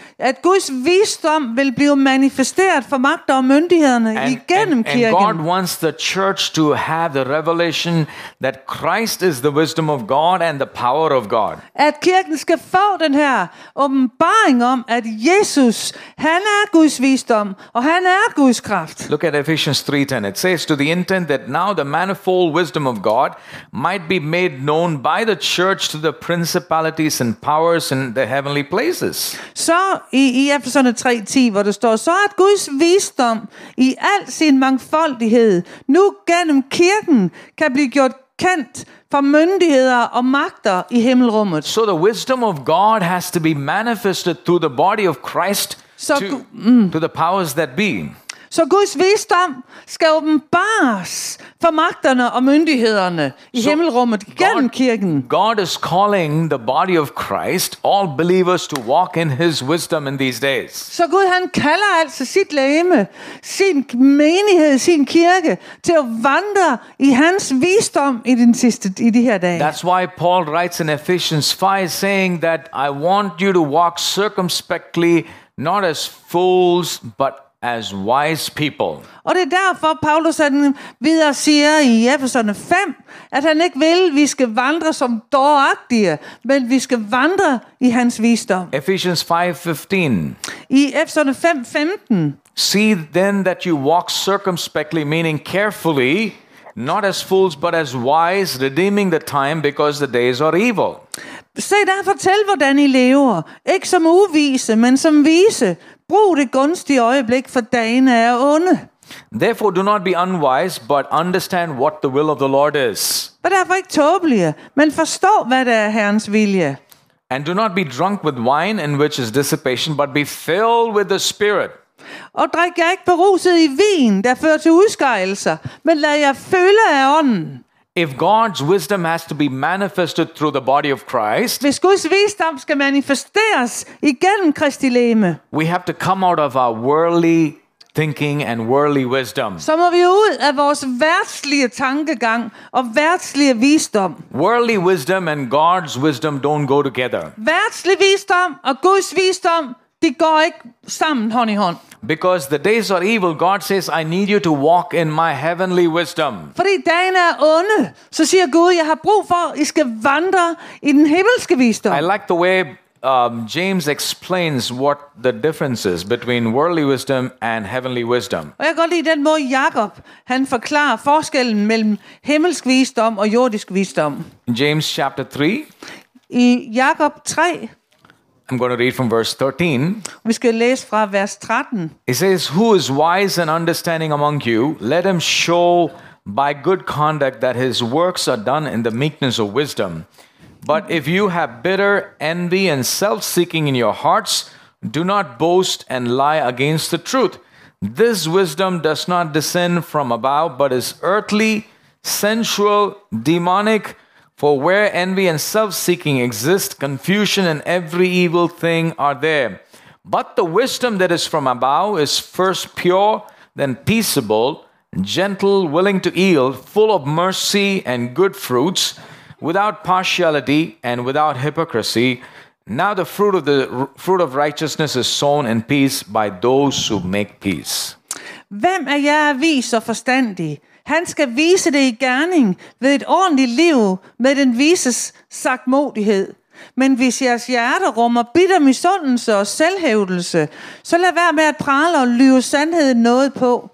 Guds visdom vil blive manifesteret for magter og myndighederne igennem kirken. And God wants the church to have the revelation that Christ is the wisdom of God and the power of God. At kirken skal få den her åbenbaring om at Jesus, han er Guds visdom og han er Guds kraft. Look at Ephesians 3:10. It says to the intent that now the manifold wisdom of God might be made known by the church to the principalities and powers in the heavenly places. Så i Efeserne 3:10 hvor der står så at Guds visdom i al sin mangfoldighed nu gennem kirken kan blive gjort kendt for myndigheder og magter i himmelrummet. So the wisdom of God has to be manifested through the body of Christ to the powers that be. Så Guds visdom skal åbenbares for magterne og myndighederne i himmelrummet gennem kirken. God is calling the body of Christ, all believers, to walk in His wisdom in these days. Så Gud han kalder altså sit legeme, sin menighed, sin kirke til at vandre i hans visdom i de her dage. That's why Paul writes in Ephesians 5 saying that I want you to walk circumspectly, not as fools, but as wise people. Og det er derfor Paulus han videre siger i Efeserne 5, at han ikke vil, vi skal vandre som dåragtige, men vi skal vandre i hans visdom. Ephesians 5:15. I Efeserne 5:15. See then that you walk circumspectly, meaning carefully, not as fools but as wise, redeeming the time because the days are evil. Se derfor til, hvordan I lever, ikke som uvise, men som vise. Brug det gunstige øjeblik, for dagen er onde. Therefore do not be unwise, but understand what the will of the Lord is. Men derfor ikke tåbelige, men forstå, hvad der er Herrens vilje. And do not be drunk with wine, in which is dissipation, but be filled with the Spirit. Og drik jer ikke beruset i vin, der fører til udskejelser, men lad jer fylde af ånden. If God's wisdom has to be manifested through the body of Christ, hvis Guds visdom skal manifesteres igennem Kristi legeme, we have to come out of our worldly thinking and worldly wisdom. Så må vi ud af vores verdslige tankegang og verdslige visdom. Worldly wisdom and God's wisdom don't go together. Verdslig visdom og Guds visdom, de går ikke sammen hånd i hånd. Because the days are evil, God says, I need you to walk in my heavenly wisdom. Fordi dagen er onde, så siger Gud, jeg har brug for, I skal vandre i den himmelske visdom. I like the way James explains what the difference is between worldly wisdom and heavenly wisdom. Og jeg kan godt lide den måde Jakob, han forklarer forskellen mellem himmelsk visdom og jordisk visdom. James chapter 3. I Jakob 3. I'm going to read from verse 13. Vi skal læse fra vers 13. It says, who is wise and understanding among you? Let him show by good conduct that his works are done in the meekness of wisdom. But if you have bitter envy and self-seeking in your hearts, do not boast and lie against the truth. This wisdom does not descend from above, but is earthly, sensual, demonic. For where envy and self-seeking exist, confusion and every evil thing are there. But the wisdom that is from above is first pure, then peaceable, gentle, willing to yield, full of mercy and good fruits, without partiality and without hypocrisy. Now the fruit of righteousness is sown in peace by those who make peace. Hvem af jer er vis og forstandig? Han skal vise det i gerning ved et ordentligt liv med den vises sagtmodighed. Men hvis jeres hjerte rummer bitter misundelse og selvhævdelse, så lad være med at prale og lyve sandheden noget på.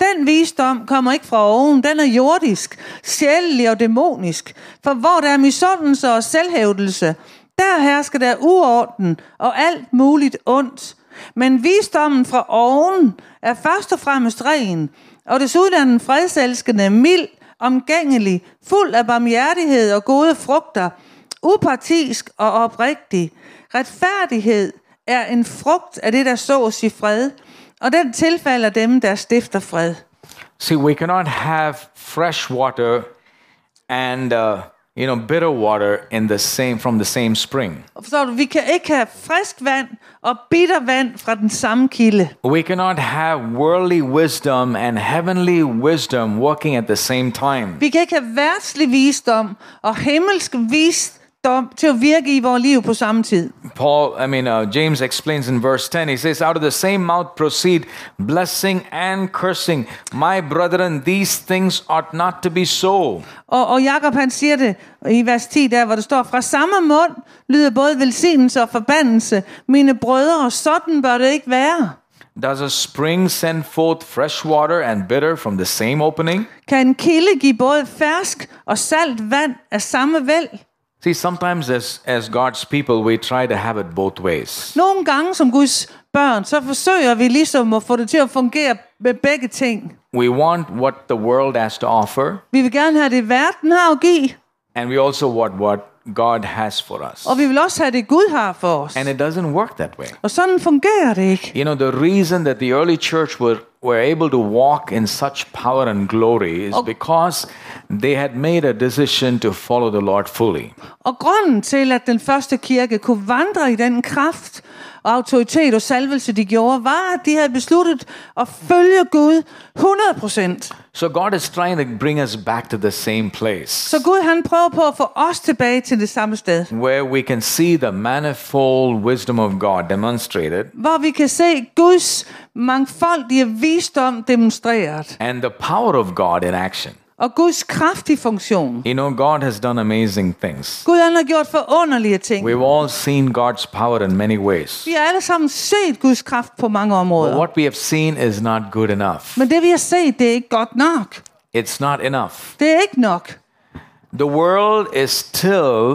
Den visdom kommer ikke fra oven, den er jordisk, sjælelig og dæmonisk. For hvor der er misundelse og selvhævdelse, der hersker der uorden og alt muligt ondt. Men visdommen fra oven er først og fremmest ren, og desuden er den fredselskende, mild, omgængelig, fuld af barmhjertighed og gode frugter, upartisk og oprigtig. Retfærdighed er en frugt af det, der sås i fred, og den tilfalder dem, der stifter fred. See, we cannot have fresh water and bitter water in the same from the same spring. Så vi kan ikke have frisk vand og bitter vand fra den samme kilde. We cannot have worldly wisdom and heavenly wisdom working at the same time. Vi kan ikke have verdslig visdom og himmelsk visdom til at virke i vores liv på samme tid. James explains in verse 10. He says, out of the same mouth proceed blessing and cursing. My brethren, these things ought not to be so. Og Jakob han siger det i vers 10, der hvor det står, fra samme mund lyder både velsignelse og forbandelse. Mine brødre, sådan bør det ikke være. Does a spring send forth fresh water and bitter from the same opening? Kan en kilde give både fersk og salt vand af samme væld? See, sometimes as God's people, we try to have it both ways. Nogle gange som Guds børn, så forsøger vi ligesom at få det til at fungere med begge ting. We want what the world has to offer. Vi vil gerne have det verden har at give. And we also want what God has for us. Og vi vil også have det Gud har for os. And it doesn't work that way. Og sådan fungerer det ikke. You know, the reason that the early church were able to walk in such power and glory is because they had made a decision to follow the Lord fully. Og grunden til at den første kirke kunne vandre i den kraft og autoritet og salvelse, de gjorde, var, at de havde besluttet at følge Gud 100%. So God is trying to bring us back to the same place. Så Gud han prøver på at få os tilbage til det samme sted. Where we can see the manifold wisdom of God demonstrated. Hvor vi kan se Guds mangfoldige visdom demonstreret. And the power of God in action. Og Guds kraft i funktion. You know, God has done amazing things. Gud han har gjort forunderlige ting. We've all seen God's power in many ways. Vi har alle sammen set Guds kraft på mange områder. But what we have seen is not good enough. Men det vi har set, det er ikke godt nok. It's not enough. Det er ikke nok. The world is still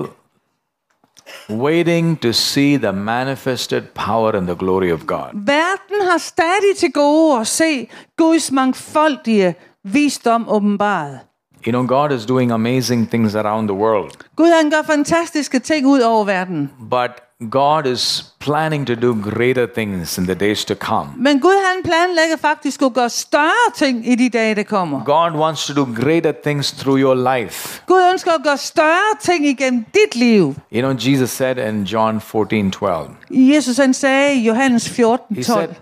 waiting to see the manifested power and the glory of God. Verden har stadig til gode at se Guds mangfoldige visdom åbenbaret. You know, God is doing amazing things around the world. Gud han gør fantastiske ting ud over verden. But God is planning to do greater things in the days to come. Men Gud han planlægger faktisk at gøre større ting i de dage der kommer. God wants to do greater things through your life. Gud ønsker at gøre større ting igennem dit liv. You know, Jesus said in John 14:12. Jesus han sagde i Johannes 14:12.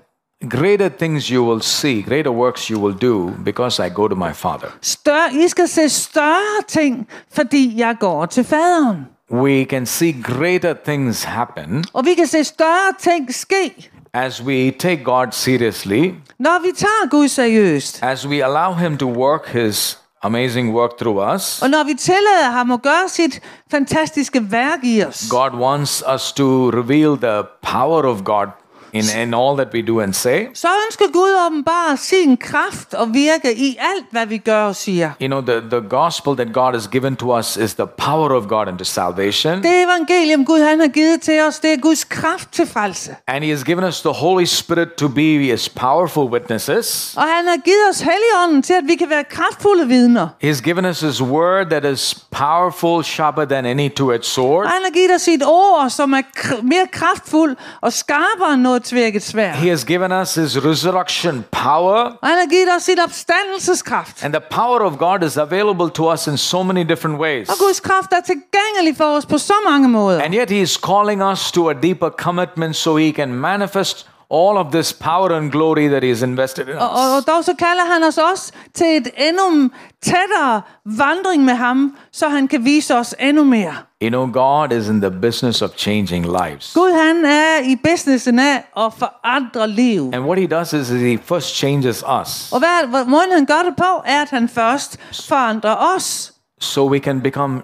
Greater things you will see, greater works you will do, because I go to my Father. I skal se større ting, fordi jeg går til Faderen. We can see greater things happen. Og vi kan se større ting ske. As we take God seriously. Når vi tager Gud seriøst. As we allow him to work his amazing work through us. Og når vi tillader ham at gøre sit fantastiske værk i os. God wants us to reveal the power of God in all that we do and say. Så ønsker Gud åbenbare sin kraft og virke i alt hvad vi gør og siger. You know, the gospel that God has given to us is the power of God into salvation. Det evangelium Gud han har givet til os, det er Guds kraft til frelse. And he has given us the Holy Spirit to be his powerful witnesses. Og han har givet os Helligånden til at vi kan være kraftfulde vidner. He has given us his word that is powerful, sharper than any two-edged sword. Han har givet os sit ord som er mere kraftfuld og skarpere end noget. He has given us his resurrection power. Han har givet os sin opstandelseskraft. And the power of God is available to us in so many different ways. Og Guds kraft er tilgængelig for os på så mange måder. And yet he is calling us to a deeper commitment so he can manifest all of this power and glory that he has invested in us. Og dog så kalder han os også til et endnu tættere vandring med ham, så han kan vise os endnu mere. You know, God is in the business of changing lives. Gud han er i businessen af at forandre liv. And what he does is he first changes us. Og hvad måden han gør det på, er at han først forandrer os. So we can become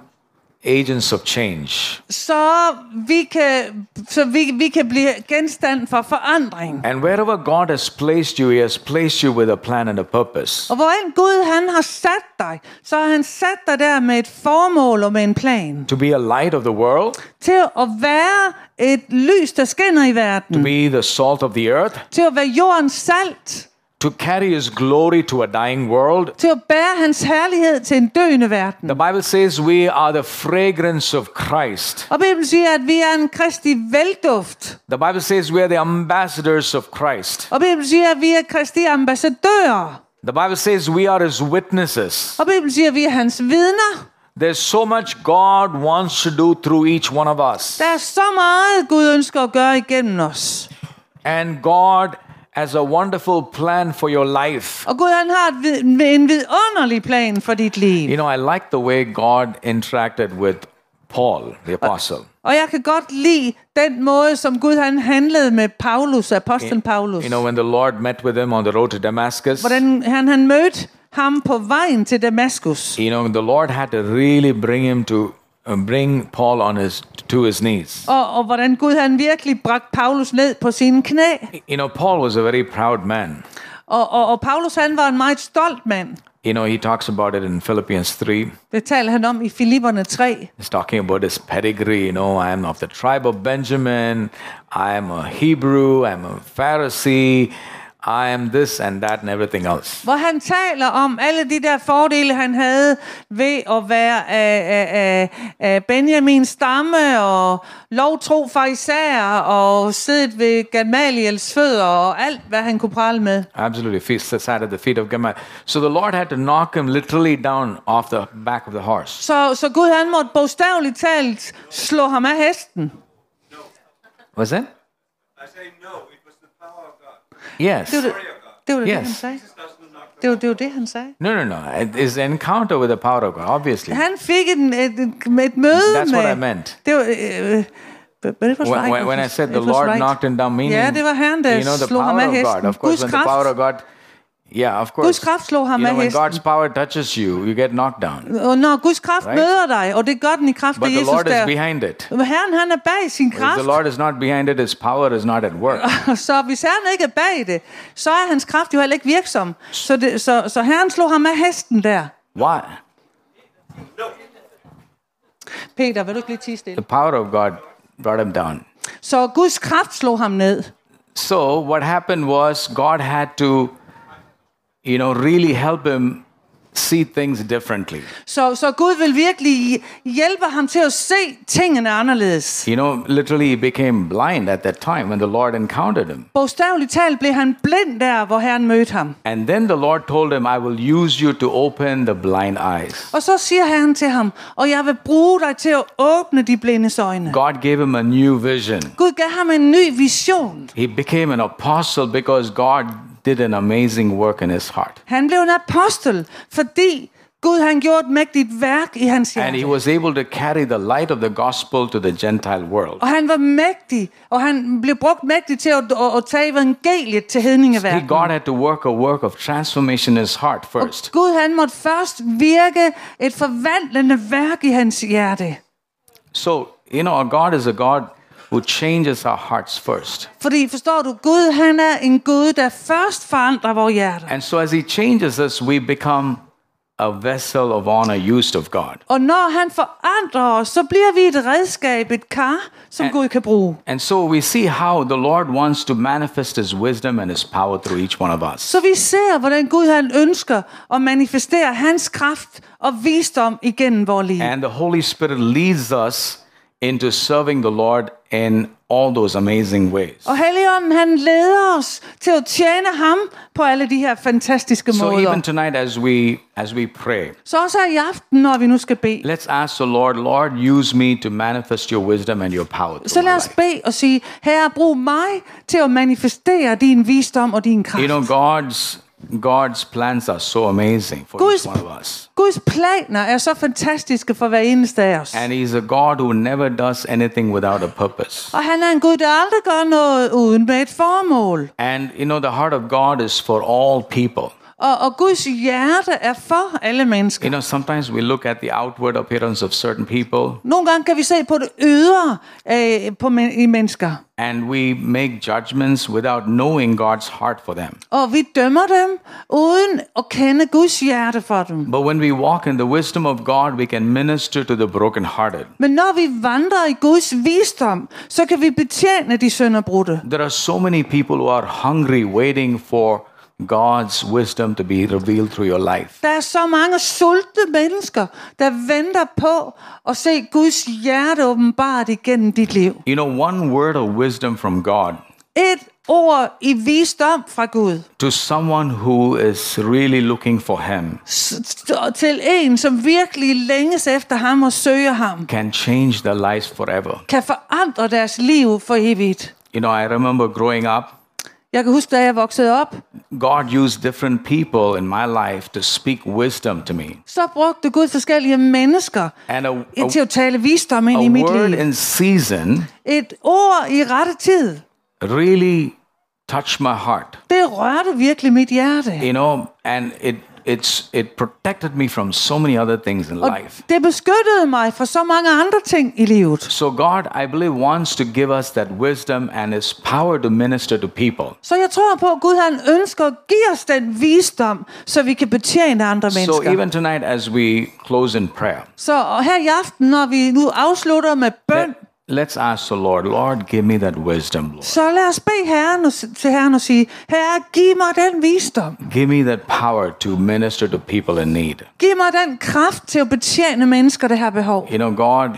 agents of change. Så vi kan blive genstand for forandring. And wherever God has placed you, he has placed you with a plan and a purpose. Og hvor end Gud han har sat dig, så har han sat dig der med et formål og med en plan. To be a light of the world. Til at være et lys der skinner i verden. To be the salt of the earth. Til at være jordens salt. To carry his glory to a dying world. Til at bære hans herlighed til en døende verden. The Bible says we are the fragrance of Christ. Og Bibelen siger at vi er en Kristi velduft. The Bible says we are the ambassadors of Christ. Og Bibelen siger at vi er Kristi ambassadører. The Bible says we are his witnesses. Og Bibelen siger at vi er hans vidner. There's so much God wants to do through each one of us. Der er så meget Gud ønsker at gøre igennem os. And God as a wonderful plan for your life. Og Gud han har en vidunderlig plan for dit liv. You know, I like the way God interacted with Paul, the apostle. Og jeg kan godt lide den måde som Gud han handlede med Paulus, apostlen Paulus. You know, when the Lord met with him on the road to Damascus. Hvordan han mødte ham på vejen til Damaskus. You know, the Lord had to really bring him to bring Paul on his to his knees. Og hvordan Gud han virkelig bragte Paulus ned på sine knæ. You know, Paul was a very proud man. Og Paulus han var en meget stolt mand. You know, he talks about it in Philippians 3. Det taler han om i Filipperne 3. He's talking about his pedigree, you know, I am of the tribe of Benjamin, I am a Hebrew, I am a Pharisee. I am this and that and everything else. Hvor han taler om alle de der fordele han havde ved at være af Benjamins stamme og lovtro fariseer og sidde ved Gamaliels fødder og alt hvad han kunne prale med. Absolutely, sat at the feet of Gamaliel. So the Lord had to knock him literally down off the back of the horse. Så Gud han måtte bogstaveligt talt slå ham af hesten. Hvad? I say no, it was the power of God. Yes. Det var det, han sagde. No. It's an encounter with the power of God, obviously. Han fik et møde. That's what I meant. When I said the Lord knocked him down, meaning, yeah, det var Herren, der slog ham af hesten. Of course, when the power of God, yeah, of course. Guds kraft slog ham af hesten. When God's power touches you, you get knocked down. Og når Guds kraft møder dig, og det gør den i kraft af Jesus der. But the Lord is behind it. Herren, han er bag sin kraft. If the Lord is not behind it, His power is not at work. Så hvis Herren ikke er bag det, så er hans kraft jo heller ikke virksom. Så Herren slog ham af hesten der. Why? Peter, vil du ikke lige tie stille? The power of God brought him down. Så Guds kraft slog ham ned. So what happened was God had to, really help him see things differently. Så Gud vil virkelig hjælpe ham til at se tingene anderledes. Literally he became blind at that time when the Lord encountered him. Bogstaveligt talt blev han blind der, hvor Herren mødte ham. And then the Lord told him, I will use you to open the blind eyes. Og så siger Herren til ham, og jeg vil bruge dig til at åbne de blindes øjne. God gave him a new vision. Gud gav ham en ny vision. He became an apostle because God did an amazing work in his heart. Han blev en apostel, fordi Gud han gjorde et mægtigt værk i hans hjerte. And he was able to carry the light of the gospel to the Gentile world. Og han var mægtig, og han blev brugt mægtigt til at tage evangeliet til hedningeverdenen. God had to work a work of transformation in his heart first. Og Gud han måtte først virke et forvandlende værk i hans hjerte. So, God is a God who changes our hearts first. Fordi forstår du, Gud han er en Gud, der først forandrer vores hjerter. And so as he changes us, we become a vessel of honor used of God. Og når han forandrer os, så bliver vi et redskab, et kar, som Gud kan bruge. And so we see how the Lord wants to manifest his wisdom and his power through each one of us. Så vi ser, hvordan Gud han ønsker at manifestere hans kraft og visdom igennem vores liv. And the Holy Spirit leads us into serving the Lord in all those amazing ways. Og Helligånden han leder os til at tjene ham på alle de her fantastiske måder. So even tonight as we pray. Så også i aften, når vi nu skal bede. Let's ask the Lord, Lord, use me to manifest your wisdom and your power. Så lad os bede og sige, Herre, brug mig til at manifestere din visdom og din kraft. God's plans are so amazing for each one of us. Guds planer er så fantastiske for hver eneste af os. And he's a God who never does anything without a purpose. Og han er en Gud, der aldrig gør noget uden med et formål. And the heart of God is for all people. Og Guds hjerte er for alle mennesker. Sometimes we look at the outward appearance of certain people. Nogle gange kan vi se på det ydre i mennesker. And we make judgments without knowing God's heart for them. Og vi dømmer dem uden at kende Guds hjerte for dem. But when we walk in the wisdom of God, we can minister to the brokenhearted. Men når vi vandrer i Guds visdom, så kan vi betjene de synderbrudte. There are so many people who are hungry, waiting for God's wisdom to be revealed through your life. Der er så mange sultne mennesker, der venter på at se Guds hjerte åbenbart igennem dit liv. One word of wisdom from God. Et ord i visdom fra Gud. To someone who is really looking for Him. Til en, som virkelig længes efter ham og søger ham. Can change their lives forever. Kan forandre deres liv for evigt. I remember growing up. Jeg kan huske, da jeg voksede op. God used different people in my life to speak wisdom to me. Så brugte Gud forskellige mennesker til at tale visdom ind i mit liv. A word in season. Et ord i rette tid. Really touched my heart. Det rørte virkelig mit hjerte. And it protected me from so many other things in life. Det beskyttede mig fra så mange andre ting i livet. So God, I believe, wants to give us that wisdom and his power to minister to people. Så jeg tror på, at Gud han ønsker at give os den visdom, så vi kan betjene andre mennesker. So even tonight as we close in prayer. Så her i aften, når vi nu afslutter med bøn. Let's ask the Lord, Lord, give me that wisdom, Lord. Så lad os bede Herren og sige, Herre, giv mig den visdom. Give me that power to minister to people in need. Giv mig den kraft til at betjene mennesker, der har behov. God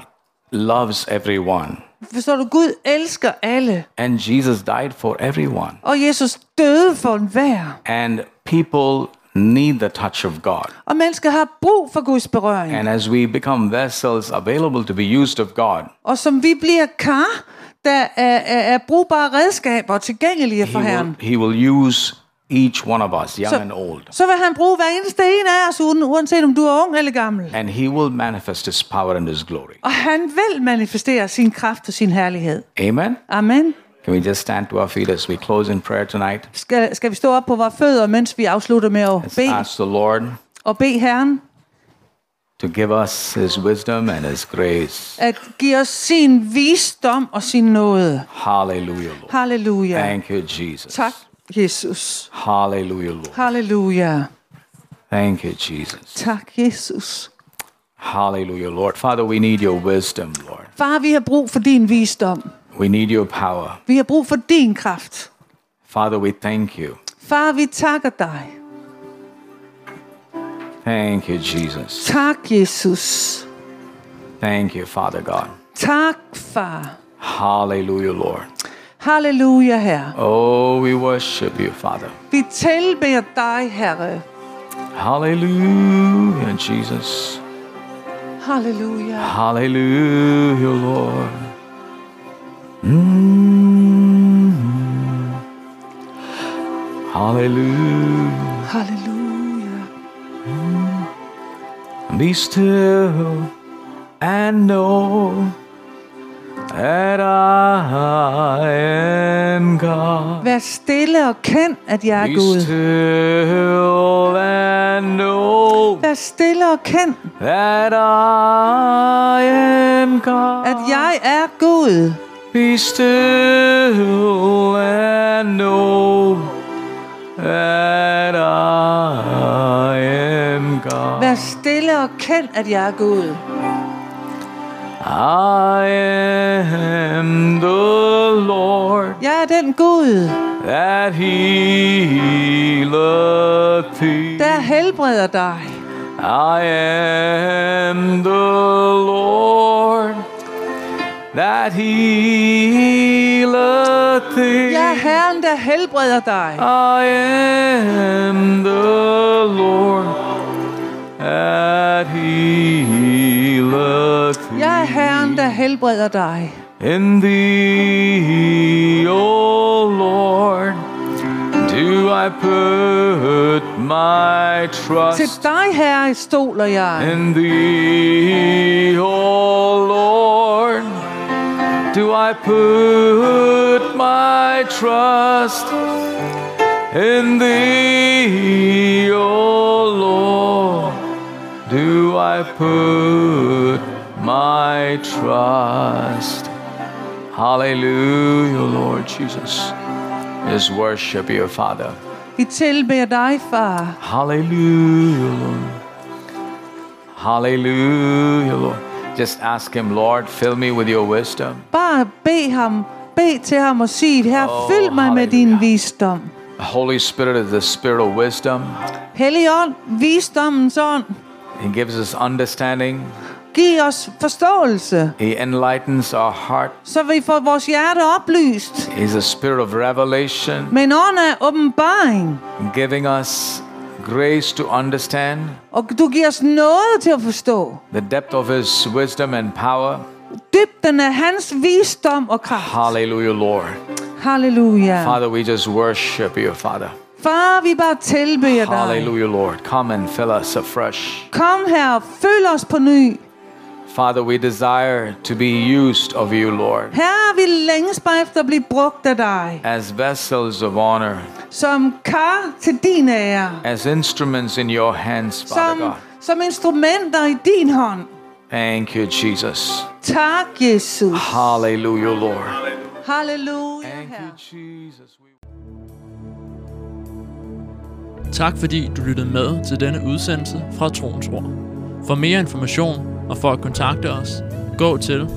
loves everyone. Forstår du, Gud elsker alle. And Jesus died for everyone. Og Jesus døde for enhver. And people need the touch of God. Og mennesker har brug for Guds berøring. And as we become vessels available to be used of God. Og som vi bliver kar, der er brugbare redskaber tilgængelige for Herren. He will use each one of us, young and old. Så vil han bruge hver eneste en af os, uanset om du er ung eller gammel. And he will manifest his power and his glory. Og han vil manifestere sin kraft og sin herlighed. Amen. Amen. Can we just stand to our feet as we close in prayer tonight? Skal vi stå op på vores fødder, mens vi afslutter med at bede? Let's ask the Lord. Og bed Herren to give us his wisdom and his grace. At give os sin visdom og sin nåde. Hallelujah, Lord. Hallelujah. Thank you, Jesus. Tak, Jesus. Hallelujah, Lord. Hallelujah. Thank you, Jesus. Tak, Jesus. Hallelujah, Lord. Father, we need your wisdom, Lord. Far, vi har brug for din visdom. We need your power. Vi har brug for din kraft. Father, we thank you. Far, vi takker dig. Thank you, Jesus. Tak, Jesus. Thank you, Father God. Tak, Far. Hallelujah, Lord. Hallelujah, Herre. Oh, we worship you, Father. Vi tilbeder dig, Herre. Hallelujah, Jesus. Hallelujah. Hallelujah, Lord. Hallelujah. Hallelujah. Be still and know that I am God. Vær stille og kend, at jeg er Gud. Be still and know. Vær stille og kend, that I am God. At jeg er Gud. Be still and know that I am God. Vær stille og kend, at jeg er Gud. I am the Lord. Jeg er den Gud, that healeth thee. Der helbreder dig. I am the Lord, that healeth thee. Jeg er Herren, der helbreder dig. I am the Lord, that healeth thee. Jeg er Herren, der helbreder dig. In thee, O Lord, do I put my trust. Til dig, Herre, stoler jeg. In thee, O Lord, do I put my trust in thee, O Lord? Do I put my trust? Hallelujah, Lord Jesus. Just worship your Father. Vi tilbeder dig, Far. Hallelujah, Lord. Hallelujah, Lord. Just ask him, Lord, fill me with your wisdom. Bare bed til ham og sig, Herre, fyld mig med din visdom. The Holy Spirit is the spirit of wisdom. Helligånd, visdommens ånd. He gives us understanding. Giv os forståelse. He enlightens our heart. Så vi får vores hjerte oplyst. He is a spirit of revelation. Men ånd af åbenbaring. Giving us grace to understand. Og du giver os noget til at forstå. The depth of his wisdom and power. Dybden af hans visdom og kraft. Hallelujah, Lord. Hallelujah. Father, we just worship you, Father. Far, vi bare tilbeder dig. Hallelujah, Lord. Come and fill us afresh. Kom her, fyld os på ny. Father, we desire to be used of you, Lord. Herre, vi længes bare efter at blive brugt af dig. As vessels of honor. Som kar til din ære. As instruments in your hands, Father God. Som instrumenter i din hånd. Thank you, Jesus. Tak, Jesus. Hallelujah, Lord. Hallelujah. Thank you, Jesus. Tak fordi du lyttede med til denne udsendelse fra Troens Ord. For mere information og for at kontakte os, gå til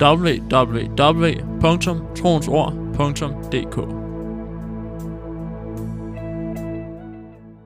www.troensord.dk.